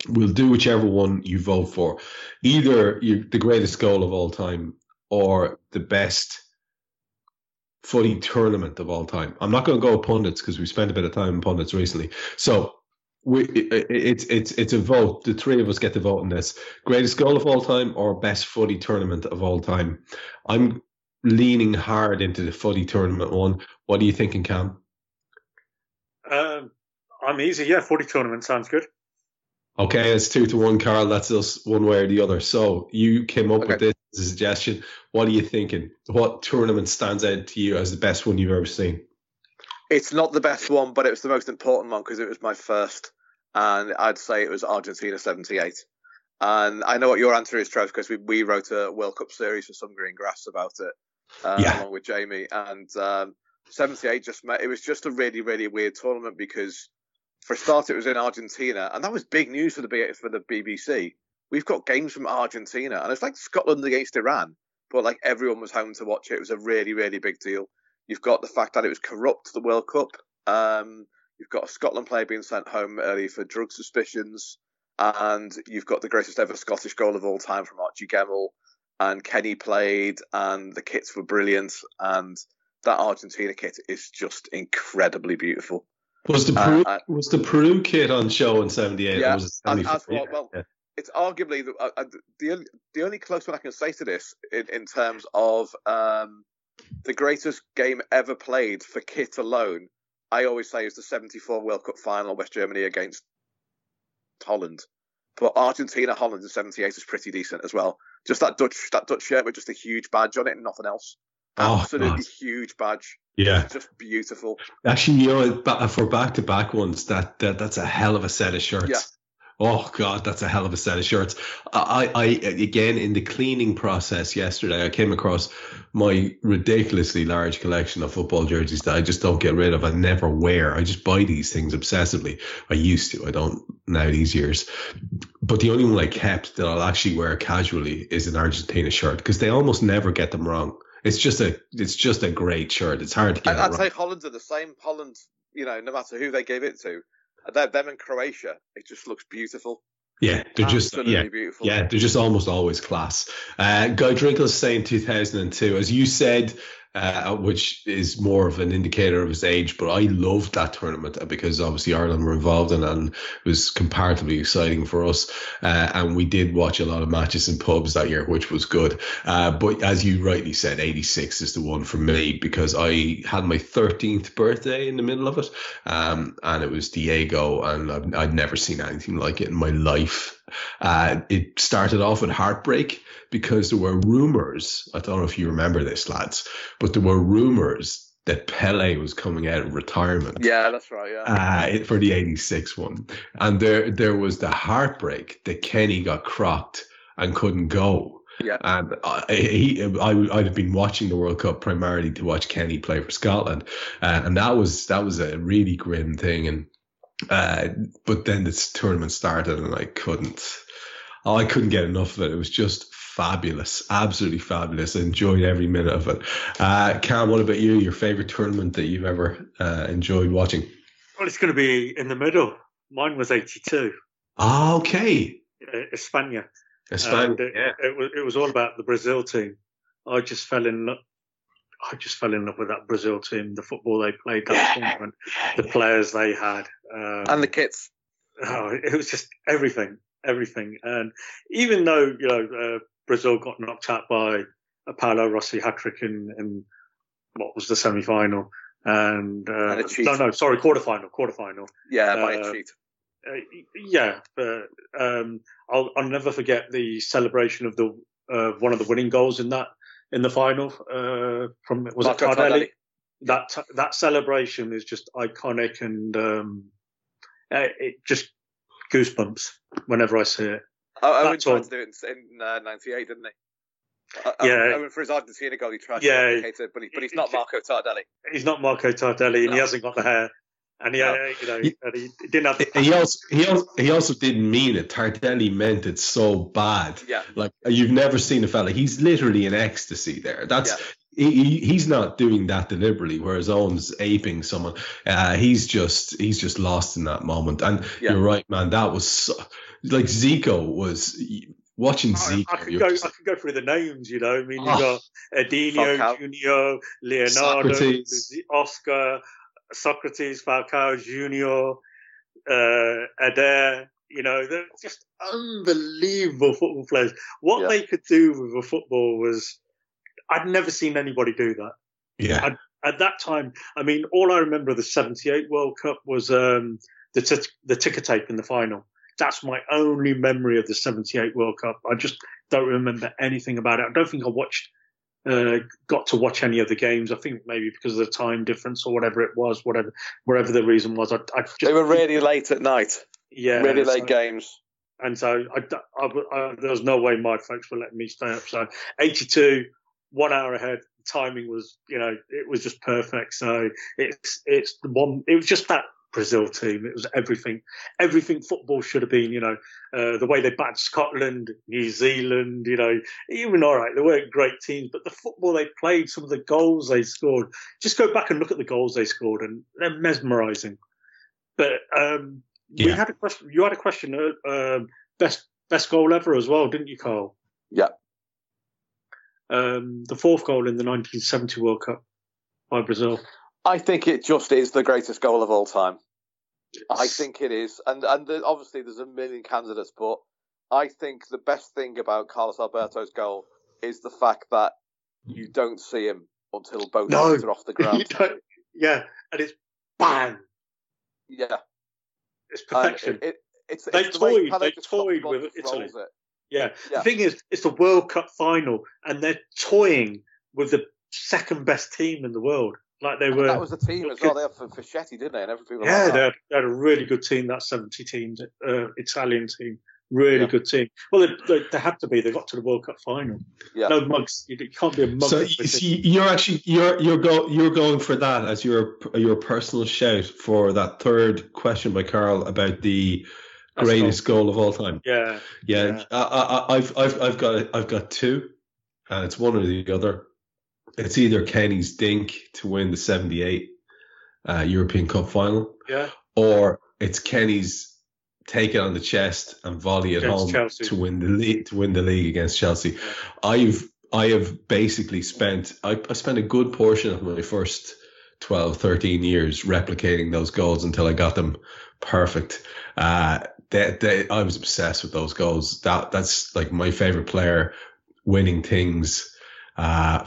We'll do whichever one you vote for, either the greatest goal of all time or the best footy tournament of all time. I'm not going to go with pundits because we spent a bit of time on pundits recently. So it's a vote. The three of us get to vote on this. Greatest goal of all time or best footy tournament of all time. I'm leaning hard into the footy tournament one. What are you thinking, Cam? I'm easy. Yeah, footy tournament sounds good. Okay, it's 2-1, Karl. That's us one way or the other. So you came up with this suggestion. What are you thinking? What tournament stands out to you as the best one you've ever seen? It's not the best one, but it was the most important one because it was my first, and I'd say it was Argentina 78. And I know what your answer is, Trev, because we wrote a World Cup series for Some Green Grass about it, along with Jamie. And 78 it was just a really, really weird tournament because, for a start, it was in Argentina, and that was big news for the BBC. We've got games from Argentina, and it's like Scotland against Iran, but like everyone was home to watch it. It was a really, really big deal. You've got the fact that it was corrupt, the World Cup. You've got a Scotland player being sent home early for drug suspicions, and you've got the greatest ever Scottish goal of all time from Archie Gemmell, and Kenny played, and the kits were brilliant, and that Argentina kit is just incredibly beautiful. Was the Peru kit on show in 78? Yeah, it's arguably the only close one I can say to this in terms of the greatest game ever played for kit alone. I always say is the 74 World Cup final, West Germany against Holland, but Argentina-Holland in 78 is pretty decent as well. Just that Dutch shirt with just a huge badge on it and nothing else. Absolutely huge badge. Yeah, it's just beautiful. Actually, for back-to-back ones, that's a hell of a set of shirts. Yeah. Oh God, that's a hell of a set of shirts. I again in the cleaning process yesterday, I came across my ridiculously large collection of football jerseys that I just don't get rid of. I never wear. I just buy these things obsessively. I used to. I don't now these years. But the only one I kept that I'll actually wear casually is an Argentina shirt because they almost never get them wrong. It's just a great shirt. It's hard to get. I'd say Holland are the same. Holland, no matter who they give it to, them and Croatia, it just looks beautiful. Yeah, they're beautiful. Yeah, they're just almost always class. Guy Drinkel saying 2002, as you said, which is more of an indicator of his age. But I loved that tournament because obviously Ireland were involved in it and it was comparatively exciting for us. And we did watch a lot of matches in pubs that year, which was good. But as you rightly said, 86 is the one for me because I had my 13th birthday in the middle of it. And it was Diego, and I'd never seen anything like it in my life. It started off with heartbreak because there were rumors. I don't know if you remember this, lads, but there were rumors that Pele was coming out of retirement. Yeah, that's right. Yeah, for the 86 one, and there was the heartbreak that Kenny got crocked and couldn't go. Yeah. And I'd have been watching the World Cup primarily to watch Kenny play for Scotland, and that was a really grim thing. And but then this tournament started, and I couldn't get enough of it. It was just fabulous, absolutely fabulous. I enjoyed every minute of it. Cam, what about you? Your favourite tournament that you've ever enjoyed watching? Well, it's going to be in the middle. Mine was 82. Ah, okay. España. España. It was all about the Brazil team. I just fell in love with that Brazil team, the football they played that tournament, the players they had, and the kits. Oh, it was just everything. And even though Brazil got knocked out by a Paolo Rossi hat-trick in what was the semi-final, and quarter-final. Yeah, by a cheat. I'll never forget the celebration of the one of the winning goals in the final Tardelli. That celebration is just iconic, and it just goosebumps whenever I see it. Owen tried to do it in 98, didn't he? Owen for his Argentina goal, he tried to replicate it, but he's not Marco Tardelli. He's not Marco Tardelli, and he hasn't got the hair. And he didn't have. He also didn't mean it. Tardelli meant it so bad. Yeah. Like you've never seen a fella. He's literally in ecstasy there. He's not doing that deliberately. Whereas Owen's aping someone. He's just lost in that moment. And you're right, man. That was Zico was. Watching Zico, I could go through the names, you got Edinho Junior, Leonardo, Socrates. Oscar. Socrates, Falcao Junior, Adair, they're just unbelievable football players. What they could do with a football was, I'd never seen anybody do that. Yeah. At that time, I mean, all I remember of the 78 World Cup was the ticker tape in the final. That's my only memory of the 78 World Cup. I just don't remember anything about it. I don't think I got to watch any of the games. I think maybe because of the time difference or whatever it was, wherever the reason was. They were really late at night. Yeah, really late games. And so there was no way my folks were letting me stay up. So 82, 1 hour ahead. Timing was, it was just perfect. So it's the one. It was just that Brazil team. It was everything football should have been, the way they batted Scotland, New Zealand, even all right, they weren't great teams, but the football they played, some of the goals they scored, just go back and look at the goals they scored and they're mesmerising. But we had a question, you had a question, best goal ever as well, didn't you, Carl? Yeah. The fourth goal in the 1970 World Cup by Brazil. I think it just is the greatest goal of all time. I think it is. And obviously there's a million candidates, but I think the best thing about Carlos Alberto's goal is the fact that you don't see him until both sides are off the ground. And it's bang. Yeah. It's perfection. They toyed with Italy. Yeah. The thing is, it's the World Cup final, and they're toying with the second best team in the world. Like they were. That was a team as well. They had Fischetti, didn't they? And everything. They had a really good team. That 70 team, Italian team, really good team. Well, they had to be. They got to the World Cup final. Yeah. No mugs. You can't be a mug. So you're going for that as your personal shout for that third question by Carl about the greatest goal of all time. Yeah. I've got two, and it's one or the other. It's either Kenny's dink to win the 78 European Cup final, or it's Kenny's take it on the chest and volley at home Chelsea. to win the league against Chelsea. I have basically spent a good portion of my first 12, 13 years replicating those goals until I got them perfect. I was obsessed with those goals. That's like my favorite player winning things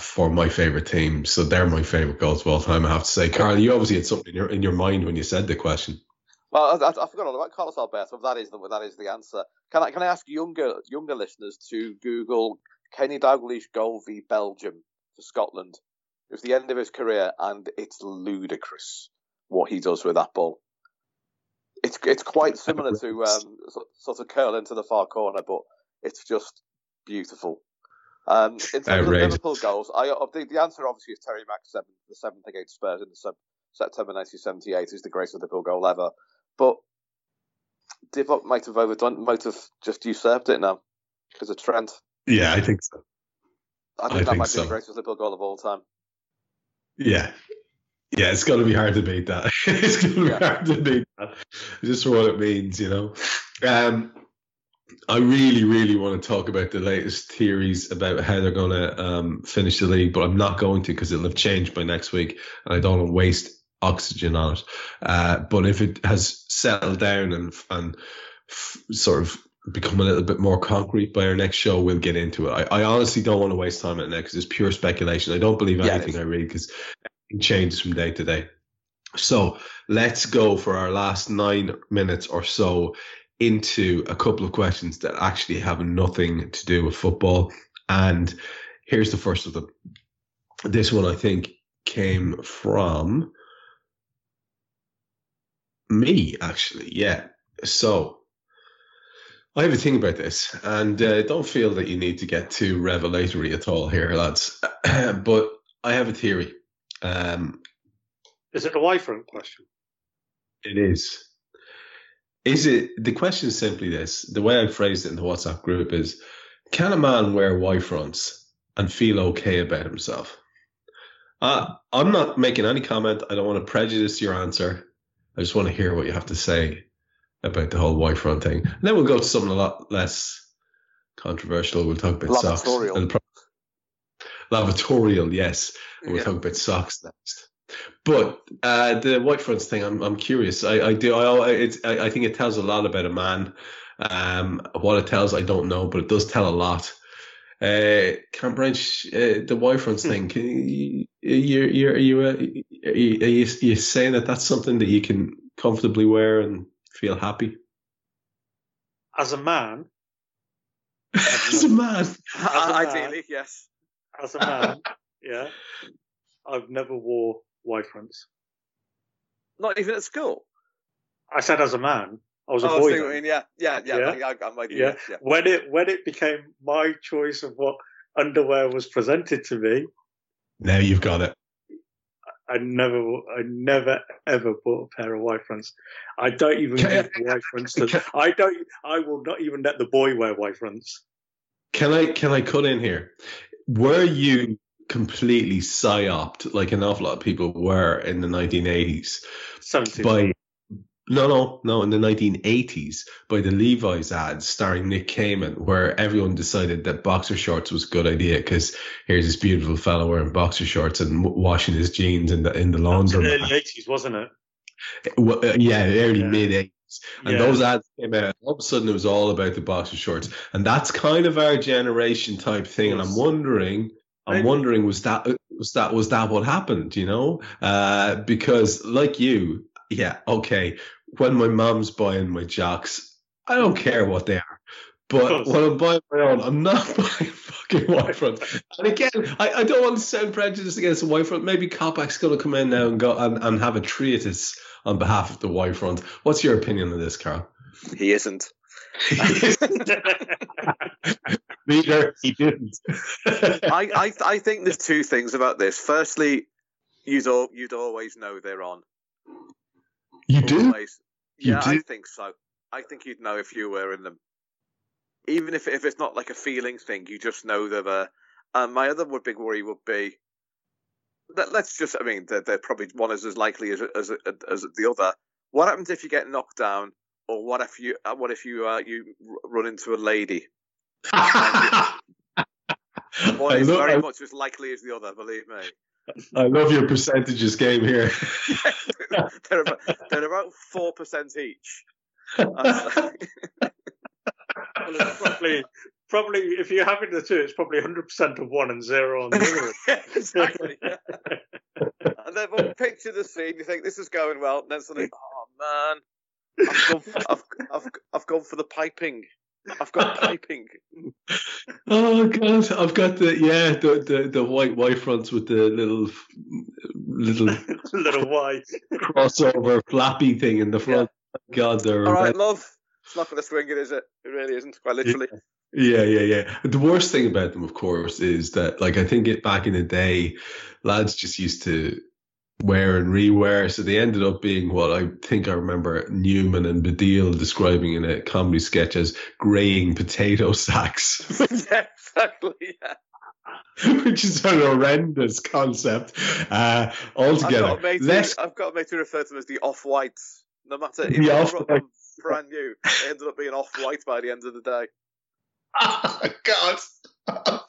for my favourite team. So they're my favourite goals of all time, I have to say. Carl, you obviously had something in your mind when you said the question. Well, I forgot all about Carlos Alberto. That is the answer. Can I ask younger listeners to Google Kenny Dalglish goal v Belgium for Scotland? It was the end of his career, and it's ludicrous what he does with that ball. It's quite similar to sort of curl into the far corner, but it's just beautiful. In terms of Liverpool goals, the answer obviously is Terry Mack's seventh, the seventh against Spurs in the September 1978 is the greatest Liverpool goal ever. But Divock might have just usurped it now because of Trent. Yeah, I think so. I think that might be the greatest Liverpool goal of all time. Yeah. Yeah, it's going to be hard to beat that. It's going to be hard to beat that. Just for what it means, you know. I really, really want to talk about the latest theories about how they're going to finish the league, but I'm not going to because it'll have changed by next week, and I don't want to waste oxygen on it. But if it has settled down and sort of become a little bit more concrete by our next show, we'll get into it. I honestly don't want to waste time on it now because it's pure speculation. I don't believe anything I read because it changes from day to day. So let's go for our last 9 minutes or so into a couple of questions that actually have nothing to do with football. And here's the first of them. This one, I think, came from me, actually. Yeah. So I have a thing about this, and don't feel that you need to get too revelatory at all here, lads. But I have a theory. Is it a Y-front question? It is. Is it, the question is simply this, the way I phrased it in the WhatsApp group is, can a man wear Y-fronts and feel okay about himself? I'm not making any comment. I don't want to prejudice your answer. I just want to hear what you have to say about the whole Y-front thing. And then we'll go to something a lot less controversial. We'll talk about socks. Lavatorial, yes. And we'll talk about socks next. But the white fronts thing, I'm curious. I think it tells a lot about a man. What it tells, I don't know, but it does tell a lot. Kam Brainch, the white fronts thing. Can you saying that that's something that you can comfortably wear and feel happy as a man? Ideally, yes. As a man, yeah. I've never wore Y-fronts. Not even at school? I said as a man. I was a boy. I mean, yeah. When it became my choice of what underwear was presented to me. Now you've got it. I never ever bought a pair of Y-fronts. I don't even give Y-fronts to. I will not even let the boy wear Y-fronts. Can I cut in here? Were you completely psyoped like an awful lot of people were in the 1980s in the 1980s by the Levi's ads starring Nick Kamen, where everyone decided that boxer shorts was a good idea because here's this beautiful fellow wearing boxer shorts and washing his jeans in the laundromat? It was the early 80s, wasn't it? Mid 80s. And those ads came out. All of a sudden, it was all about the boxer shorts, and that's kind of our generation type thing. And I'm wondering, was that what happened, you know? Because like you, yeah, okay, when my mum's buying my jocks, I don't care what they are. But when I'm buying my own, I'm not buying fucking Y-front. And again, I don't want to sound prejudiced against the Y-front. Maybe Coppack's going to come in now and go and have a treatise on behalf of the Y-front. What's your opinion on this, Karl? He isn't. Peter, he didn't. I think there's two things about this. Firstly, you'd always know they're on. You do? Yeah, I think so. I think you'd know if you were in them. Even if it's not like a feeling thing, you just know they're there. And my other big worry would be, they're probably one is as likely as the other. What happens if you get knocked down? Or what if you run into a lady? One is very much as likely as the other, believe me. I love your percentages game here. they're about 4% each. Well, probably if you're having the two, it's probably 100% of one and 0 on the other. Yeah, exactly. Yeah. And then we'll picture the scene. You think this is going well, and then suddenly, oh man. I've gone for the piping. I've got piping. Oh god! I've got the white Y-fronts with the little little Y crossover flappy thing in the front. Yeah. God, they're all right, love. It's not going to swing it, is it? It really isn't. Quite literally. Yeah. The worst thing about them, of course, is that, like, I think it back in the day, lads just used to wear and rewear. So they ended up being what I think I remember Newman and Baddiel describing in a comedy sketch as greying potato sacks. Yeah, exactly, yeah. Which is an horrendous concept altogether. I've got a mate who referred to them as the off-whites. No matter if they brought them brand new, they ended up being off-white by the end of the day. Oh, God.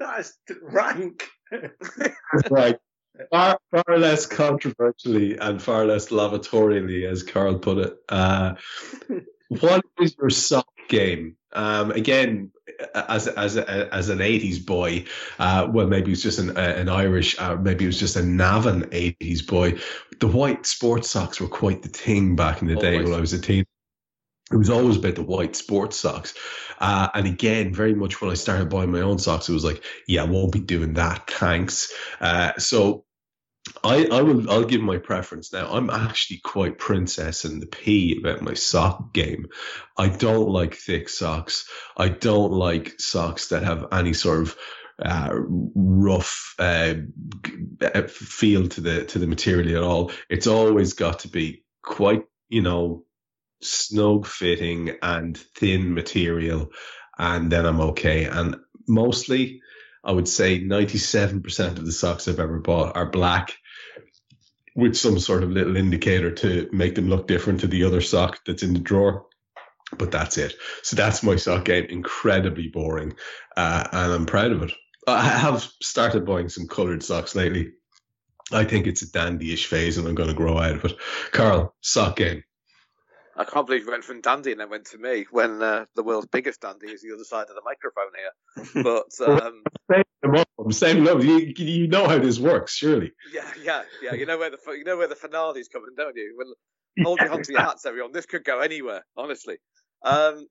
That's rank. Right. Far less controversially and far less lavatorially, as Karl put it. What is your sock game? Again, as an 80s boy, well, maybe it was just an Irish, maybe it was just a Navan 80s boy. The white sports socks were quite the thing back in the day when I was a teen. It was always about the white sports socks. And again, very much when I started buying my own socks, it was like, yeah, I won't be doing that, thanks. So I'll give my preference now. I'm actually quite princess in the pea about my sock game. I don't like thick socks. I don't like socks that have any sort of rough feel to the material at all. It's always got to be quite, snug fitting and thin material, and then I'm okay. And mostly, I would say 97% of the socks I've ever bought are black, with some sort of little indicator to make them look different to the other sock that's in the drawer. But that's it. So that's my sock game. Incredibly boring, and I'm proud of it. I have started buying some coloured socks lately. I think it's a dandy-ish phase, and I'm going to grow out of it. Karl, sock game. I can't believe you went from dandy and then went to me when the world's biggest dandy is the other side of the microphone here. But same level. You know how this works, surely. Yeah. You know where the finale is coming, don't you? Well, hold your hands to your hats, everyone. This could go anywhere, honestly. I'm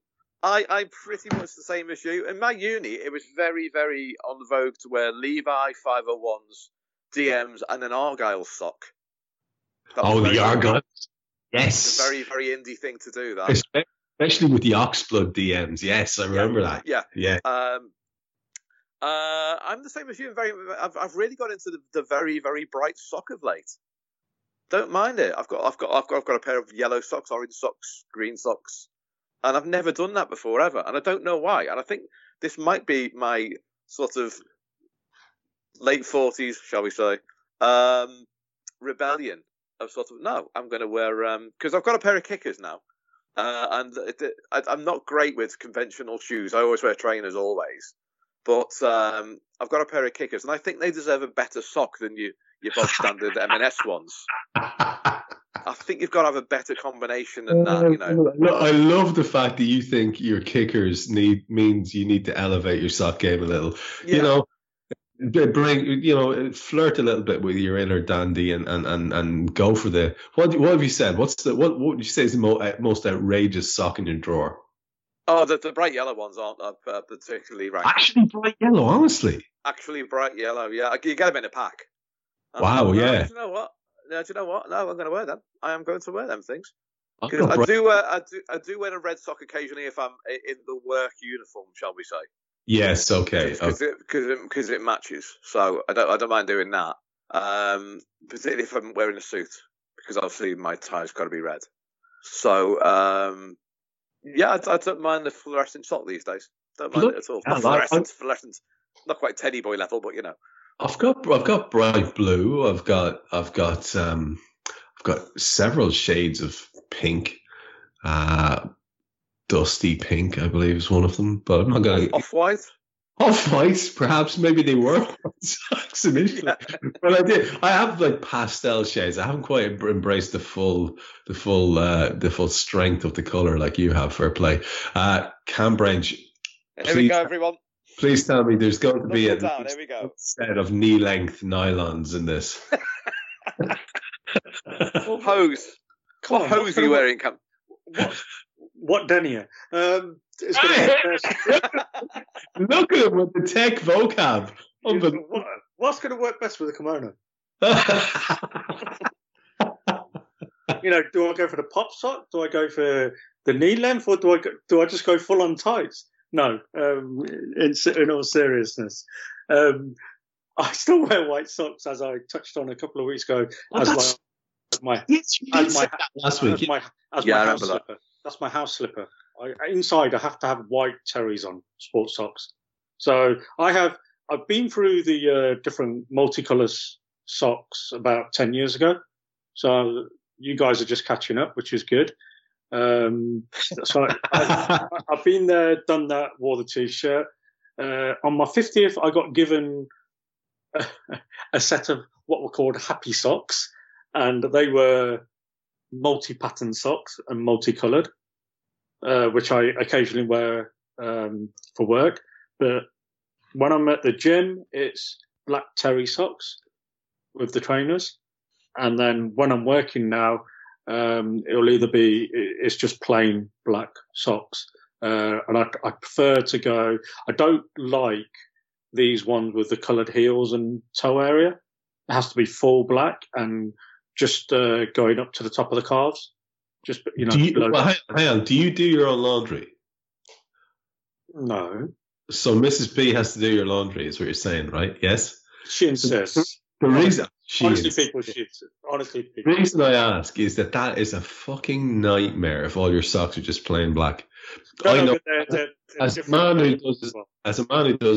pretty much the same as you. In my uni, it was very, very on the vogue to wear Levi 501s, DMs, and an Argyle sock. The Argyle. Yes. It's a very, very indie thing to do that. Especially with the Oxblood DMs. Yes, I remember that. Yeah. I'm the same as you. I've really got into the very, very bright sock of late. Don't mind it. I've got a pair of yellow socks, orange socks, green socks. And I've never done that before ever. And I don't know why. And I think this might be my sort of late 40s, shall we say, rebellion. Of sort of, no, I'm going to wear because I've got a pair of kickers now, and I'm not great with conventional shoes. I always wear trainers always, but I've got a pair of kickers, and I think they deserve a better sock than your bog standard M&S ones. I think you've got to have a better combination than that, Look, I love the fact that you think your kickers means you need to elevate your sock game a little. Yeah. Flirt a little bit with your inner dandy and go for the. What have you said? What would you say is the most outrageous sock in your drawer? Oh, the bright yellow ones aren't particularly right. Actually, bright yellow, honestly. Actually, bright yellow. Yeah, you get them in a pack. Wow. Yeah. Do you know what? No, I'm going to wear them. I am going to wear them things. I do wear a red sock occasionally if I'm in the work uniform, shall we say. Yes, okay. Because it matches, so I don't mind doing that. Particularly if I'm wearing a suit, because obviously my tie's got to be red. So I don't mind the fluorescent sock these days. Don't mind it at all. Fluorescent, not quite Teddy Boy level, but I've got bright blue. I've got several shades of pink. Dusty pink, I believe, is one of them, but I'm not going to... Off-white? Off-white, perhaps. Maybe they were socks initially. Yeah. But I have, pastel shades. I haven't quite embraced the full strength of the colour like you have, fair play. Kam Brainch. Here we go, everyone. Please tell me there's going to be a set of knee-length nylons in this. What hose? What hose are you wearing, Kam? What denier? Look at him with the tech vocab. What's going to work best with a kimono? Do I go for the pop sock? Do I go for the knee length, or do I just go full on tights? No, in all seriousness. I still wear white socks, as I touched on a couple of weeks ago. As my house slipper. That's my house slipper. Inside, I have to have white terries on, sports socks. So I've been through the different multicolour socks about 10 years ago. So you guys are just catching up, which is good. So I've been there, done that, wore the T-shirt. On my 50th, I got given a set of what were called happy socks, and they were multi-pattern socks and multicoloured, which I occasionally wear for work. But when I'm at the gym, it's black terry socks with the trainers. And then when I'm working now, it'll either be, it's just plain black socks. And I prefer to go, I don't like these ones with the coloured heels and toe area. It has to be full black and just going up to the top of the calves. Just, you know. Do you do your own laundry? No. So Mrs. B has to do your laundry, is what you're saying, right? Yes? She insists. The reason I ask is that is a fucking nightmare if all your socks are just plain black. As a man who does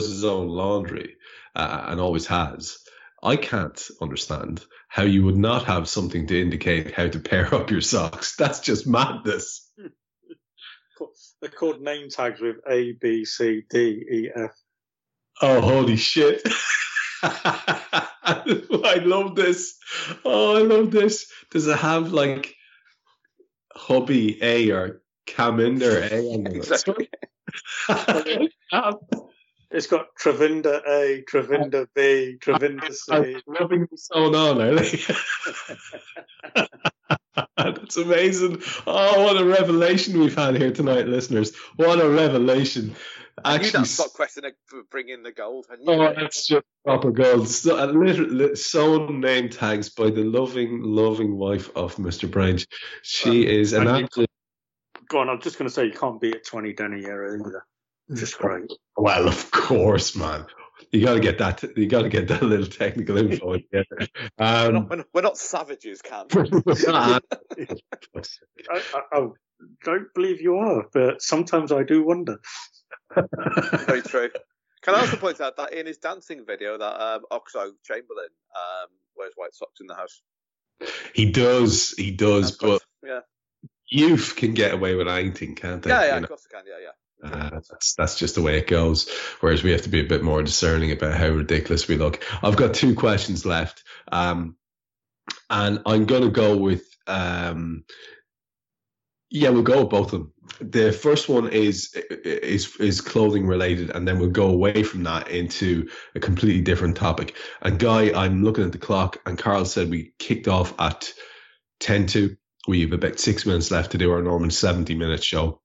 his own laundry and always has, I can't understand how you would not have something to indicate how to pair up your socks. That's just madness. They're called name tags with A, B, C, D, E, F. Oh, holy shit. I love this. Oh, I love this. Does it have like hubby A or Caminder A on it? It's got Travinder A, Travinder B, Travinder C. I'm rubbing this on, Ellie. That's amazing. Oh, what a revelation we've had here tonight, listeners. What a revelation. Actually, I knew that stock question of bringing the gold. That's just proper gold. So, literally, sewn name tags by the loving, loving wife of Mr. Brainch. She is an absolute... Go on, I was just going to say you can't beat a 20 den a year either. Just great. Well, of course, man. You got to get that. You got to get that little technical info. We're not savages, Cam. I don't believe you are, but sometimes I do wonder. Very true. Can I also point out that in his dancing video that Oxo Chamberlain wears white socks in the house? He does. That's but course, yeah. Youth can get away with anything, can't they? Yeah, of course they can. Yeah. That's just the way it goes, whereas we have to be a bit more discerning about how ridiculous we look. I've got two questions left, and I'm going to go with we'll go with both of them. The first one is clothing related, and then we'll go away from that into a completely different topic. And Guy, I'm looking at the clock, and Karl said we kicked off at 10 to. We have about 6 minutes left to do our normal 70-minute show.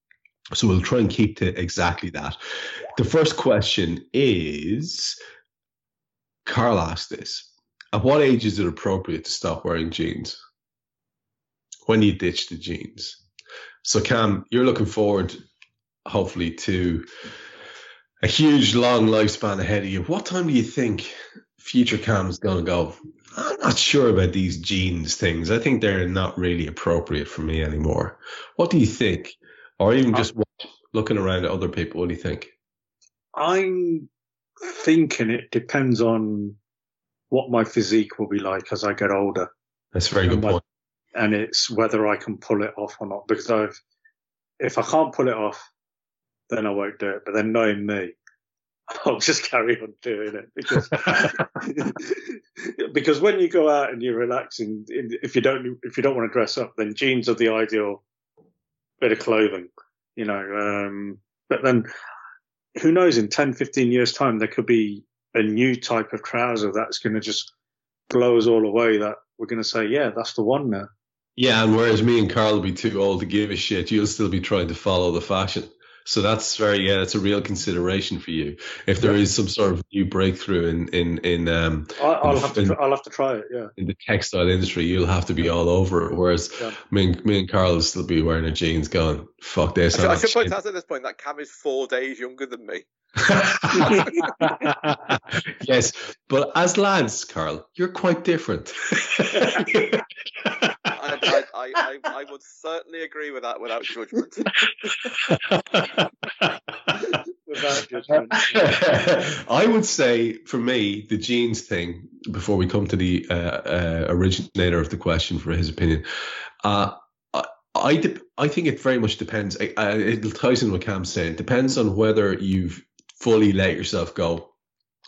So we'll try and keep to exactly that. The first question is, Karl asked this, at what age is it appropriate to stop wearing jeans? When do you ditch the jeans? So Cam, you're looking forward, hopefully, to a huge, long lifespan ahead of you. What time do you think future Cam is going to go, I'm not sure about these jeans things. I think they're not really appropriate for me anymore. What do you think? Or even just looking around at other people, what do you think? I'm thinking it depends on what my physique will be like as I get older. That's a very good point. And it's whether I can pull it off or not. Because if I can't pull it off, then I won't do it. But then knowing me, I'll just carry on doing it. Because when you go out and you're relaxing, if you don't want to dress up, then jeans are the ideal bit of clothing, you know, but then who knows, in 10, 15 years time, there could be a new type of trouser that's going to just blow us all away, that we're going to say, yeah, that's the one now. Yeah, and whereas me and Karl will be too old to give a shit, you'll still be trying to follow the fashion. So that's very, that's a real consideration for you. If there is some sort of new breakthrough I'll have to try it. Yeah. In the textile industry, you'll have to be all over it. Whereas me and Karl will still be wearing our jeans going, fuck this. I should point out at this point that Kam is 4 days younger than me. Yes. But as lads, Karl, you're quite different. I would certainly agree with that without judgment. I would say, for me, the jeans thing, before we come to the originator of the question for his opinion, I think it very much depends. It ties in what Kam's saying. It depends on whether you've fully let yourself go.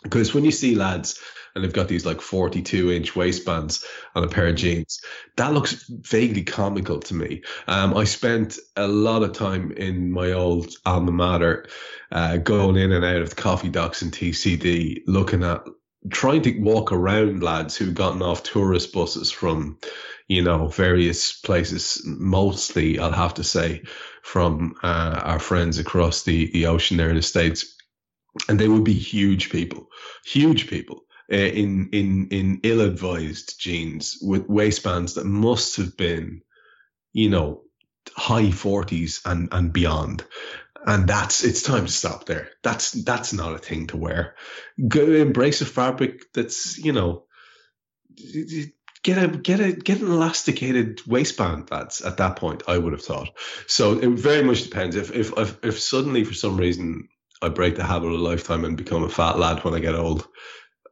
Because when you see lads and they've got these like 42-inch waistbands on a pair of jeans, that looks vaguely comical to me. I spent a lot of time in my old alma mater going in and out of the coffee docks and TCD looking at, trying to walk around lads who'd gotten off tourist buses from, various places, mostly, I'll have to say, from our friends across the ocean there in the States. And they would be huge people in ill-advised jeans with waistbands that must have been, high 40s and beyond. And it's time to stop there. That's not a thing to wear. Go embrace a fabric that's, get an elasticated waistband. That's at that point, I would have thought. So it very much depends. If suddenly for some reason I break the habit of a lifetime and become a fat lad when I get old,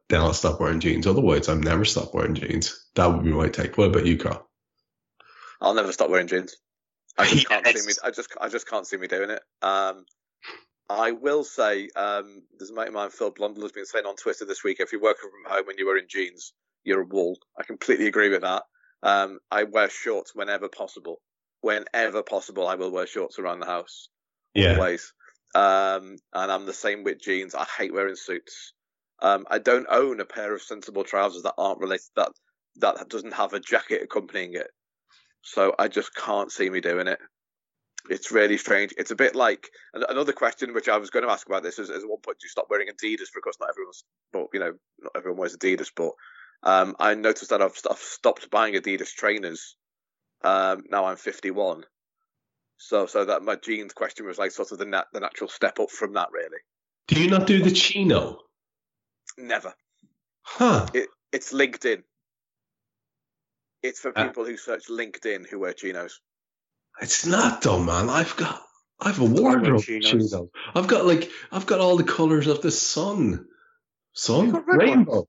then I'll stop wearing jeans. Otherwise, I'll never stop wearing jeans. That would be my take. What about you, Karl? I'll never stop wearing jeans. I just can't see me doing it. I will say, there's a mate of mine, Phil Blundell, has been saying on Twitter this week, if you're working from home and you're wearing jeans, you're a wall. I completely agree with that. I wear shorts whenever possible. Whenever possible, I will wear shorts around the house. Yeah. Always. And I'm the same with jeans. I hate wearing suits. I don't own a pair of sensible trousers that aren't related, that doesn't have a jacket accompanying it. So I just can't see me doing it. It's really strange. It's a bit like another question, which I was going to ask about this is at one point, do you stop wearing Adidas? Because not everyone wears Adidas, but I noticed that I've stopped buying Adidas trainers. Now I'm 51. So that my jeans question was like sort of the natural step up from that, really. Do you not do the chino? Never. Huh. It's LinkedIn. It's for people who search LinkedIn who wear chinos. It's not though, man. I've a wardrobe chino. I've got all the colours of the sun. Rainbow.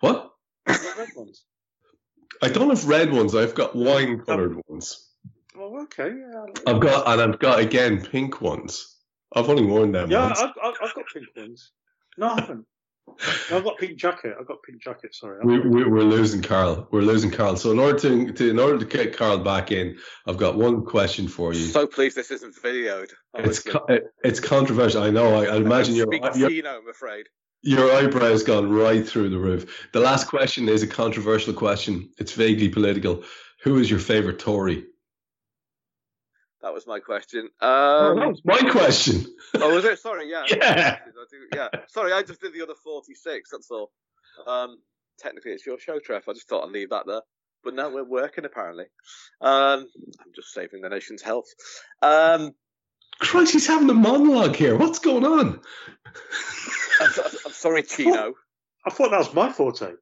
What? Red ones. I don't have red ones. I've got wine coloured ones. Oh, okay. Yeah, I've got again pink ones. I've only worn them. Yeah, once. I've got pink ones. No, I haven't. I've got pink jacket. Sorry, we're losing Karl. So in order to get Karl back in, I've got one question for you. So please, this isn't videoed. Obviously. It's controversial. I know. I imagine I'm afraid. Your eyebrow's gone right through the roof. The last question is a controversial question. It's vaguely political. Who is your favourite Tory? That was my question. That was my question. Oh, was it? Sorry, yeah. Yeah. Sorry, I just did the other 46, that's all. Technically, it's your show, Trev. I just thought I'd leave that there. But now we're working, apparently. I'm just saving the nation's health. Christ, he's having a monologue here. What's going on? I'm sorry, Chino. I thought that was my forte.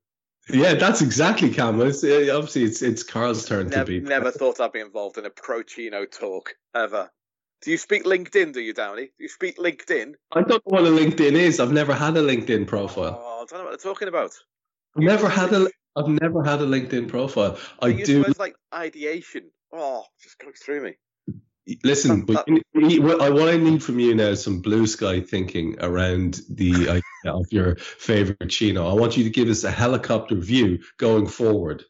Yeah, that's exactly Kam. Obviously, it's Karl's turn to be. Never thought I'd be involved in a pro-chino talk ever. Do you speak LinkedIn? Do you, Downey? Do you speak LinkedIn? I don't know what a LinkedIn is. I've never had a LinkedIn profile. Oh, I don't know what they're talking about. I've never had a LinkedIn profile. I do. It's like ideation. Oh, just goes through me. Listen, what I need from you now is some blue sky thinking around the idea of your favourite chino. I want you to give us a helicopter view going forward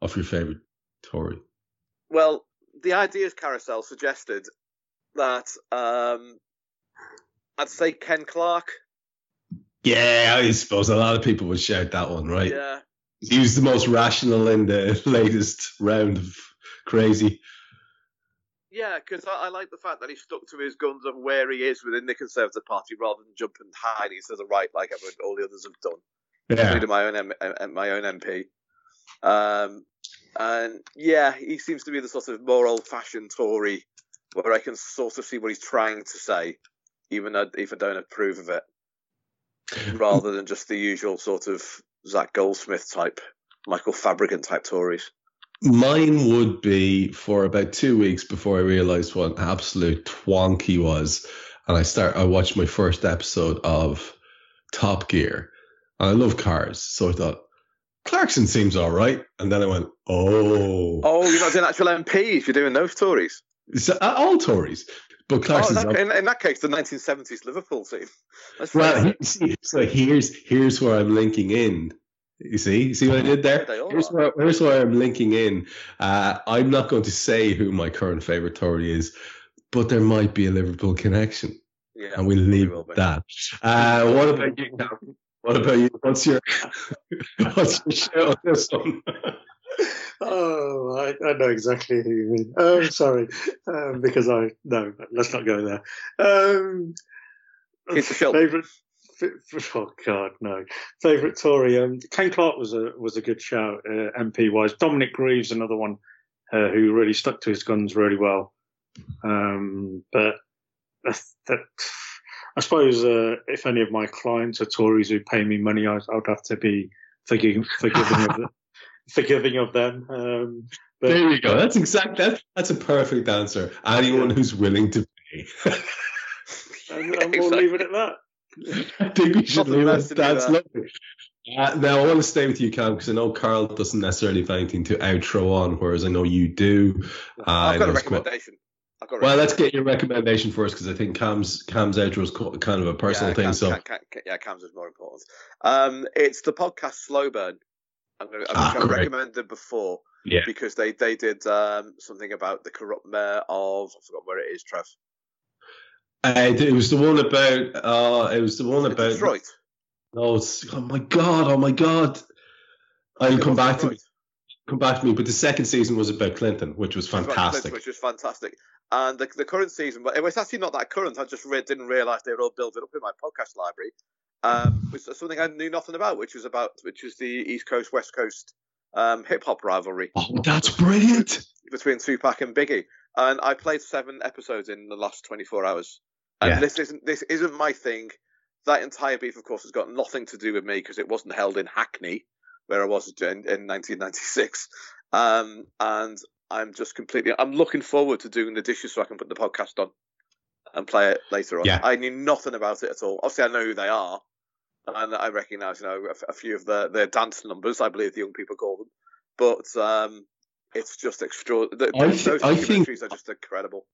of your favourite Tory. Well, the ideas carousel suggested that I'd say Ken Clark. Yeah, I suppose a lot of people would shout that one, right? Yeah. He was the most rational in the latest round of crazy. Yeah, because I like the fact that he stuck to his guns of where he is within the Conservative Party rather than jump and hide. He says, right, like all the others have done, including my own MP. And yeah, he seems to be the sort of more old-fashioned Tory where I can sort of see what he's trying to say, even if I don't approve of it, rather than just the usual sort of Zach Goldsmith type, Michael Fabricant type Tories. Mine would be for about 2 weeks before I realised what an absolute twonk he was, and I watched my first episode of Top Gear, and I love cars, so I thought Clarkson seems all right, and then I went, oh, you're not doing actual MPs, you're doing those Tories, all Tories, but Clarkson's in that case the 1970s Liverpool team. That's right. So here's where I'm linking in. You see what I did there? Here's where I'm linking in. I'm not going to say who my current favourite Tory is, but there might be a Liverpool connection. Yeah, and we'll leave it at that. What about you, Cam? What about you? What's your show on this one? Oh, I know exactly who you mean. Oh, sorry. Because no, let's not go there. Favourite... Oh God, no! Favorite Tory, Ken Clark was a good shout, MP wise. Dominic Greaves, another one who really stuck to his guns really well. But that, I suppose if any of my clients are Tories who pay me money, I would have to be forgiving of them. But, there you go. That's exact. That's a perfect answer. Anyone who's willing to pay, and we'll leave it at that. I think we should leave it. That's lovely. Now I want to stay with you, Cam, because I know Karl doesn't necessarily have anything to outro on, whereas I know you do. I've got a recommendation. Well, let's get your recommendation first, because I think Cam's outro is kind of a personal thing. Cam's is more important. It's the podcast Slow Burn. I've recommended them before, because they did something about the corrupt mayor of, I forgot where it is, Trev. It was the one about Detroit. Oh my god! I'll come back to me. But the second season was about Clinton, which was fantastic. And the current season, but it's actually not that current. I just didn't realise they were all building up in my podcast library, which is something I knew nothing about, which is the East Coast West Coast hip hop rivalry. Oh, that's brilliant! Between Tupac and Biggie, and I played 7 episodes in the last 24 hours. And this isn't my thing. That entire beef, of course, has got nothing to do with me because it wasn't held in Hackney, where I was in 1996. And I'm just I'm looking forward to doing the dishes so I can put the podcast on and play it later on. Yeah. I knew nothing about it at all. Obviously, I know who they are, and I recognise, a few of their dance numbers, I believe the young people call them. But it's just extraordinary. Those documentaries are just incredible.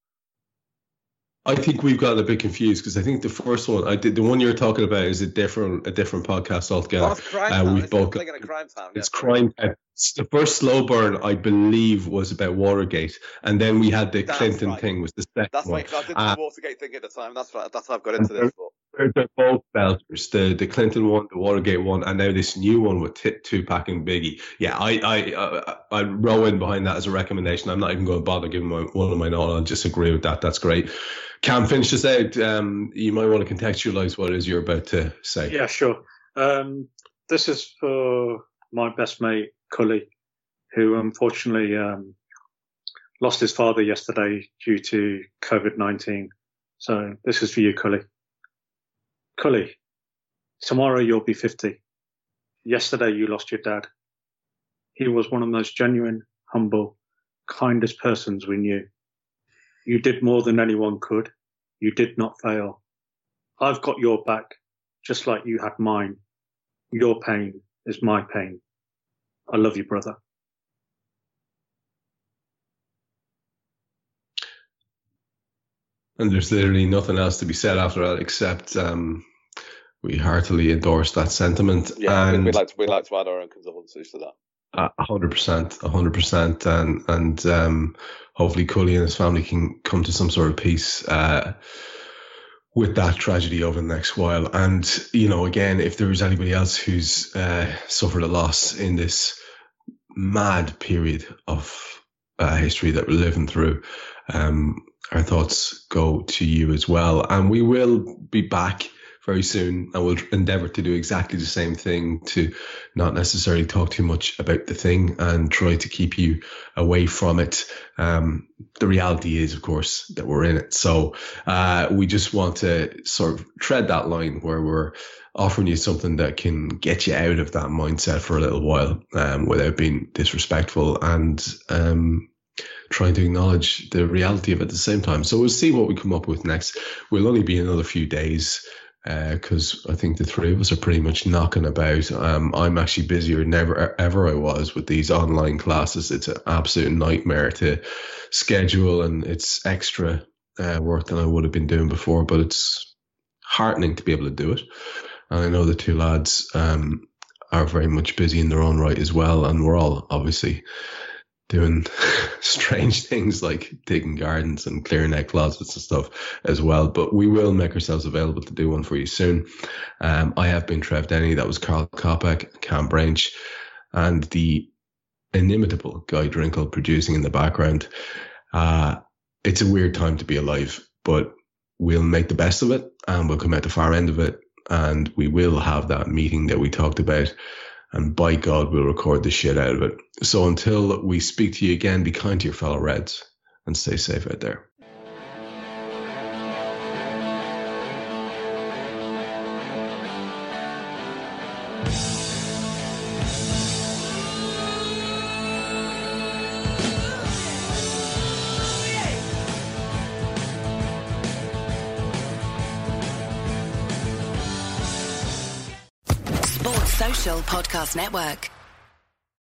I think we've gotten a bit confused because I think the first one I did, the one you're talking about, is a different podcast altogether. Well, Crime Town. The first Slow Burn, I believe, was about Watergate, and then we had the Clinton thing. Was the second one? That's right. I did the Watergate thing at the time. That's right. That's how I've got into this. They're both belters. The Clinton one, the Watergate one, and now this new one with Tupac and Biggie. Yeah, I row in behind that as a recommendation. I'm not even going to bother giving one of my notes. I'll just agree with that. That's great. Cam, finish this out. You might want to contextualise what it is you're about to say. Yeah, sure. This is for my best mate, Cully, who unfortunately lost his father yesterday due to COVID-19. So this is for you, Cully. Cully, tomorrow you'll be 50. Yesterday you lost your dad. He was one of the most genuine, humble, kindest persons we knew. You did more than anyone could. You did not fail. I've got your back, just like you had mine. Your pain is my pain. I love you, brother. And there's literally nothing else to be said after that except we heartily endorse that sentiment. Yeah, and we'd like to add our own condolences to that. 100%, and hopefully Cully and his family can come to some sort of peace with that tragedy over the next while. And again, if there is anybody else who's suffered a loss in this mad period of history that we're living through. Our thoughts go to you as well. And we will be back very soon, and we'll endeavour to do exactly the same thing, to not necessarily talk too much about the thing and try to keep you away from it. The reality is, of course, that we're in it. So we just want to sort of tread that line where we're offering you something that can get you out of that mindset for a little while, without being disrespectful, and trying to acknowledge the reality of it at the same time. So we'll see what we come up with next. We'll only be another few days, because I think the three of us are pretty much knocking about. I'm actually busier than ever I was with these online classes. It's an absolute nightmare to schedule, and it's extra work than I would have been doing before, but it's heartening to be able to do it. And I know the two lads are very much busy in their own right as well, and we're all obviously doing strange things like digging gardens and clearing out closets and stuff as well. But we will make ourselves available to do one for you soon. I have been Trev Downey. That was Karl Coppack, Kam Brainch, and the inimitable Guy Drinkel producing in the background. It's a weird time to be alive, but we'll make the best of it, and we'll come out the far end of it, and we will have that meeting that we talked about. And by God, we'll record the shit out of it. So until we speak to you again, be kind to your fellow Reds and stay safe out there. Podcast Network.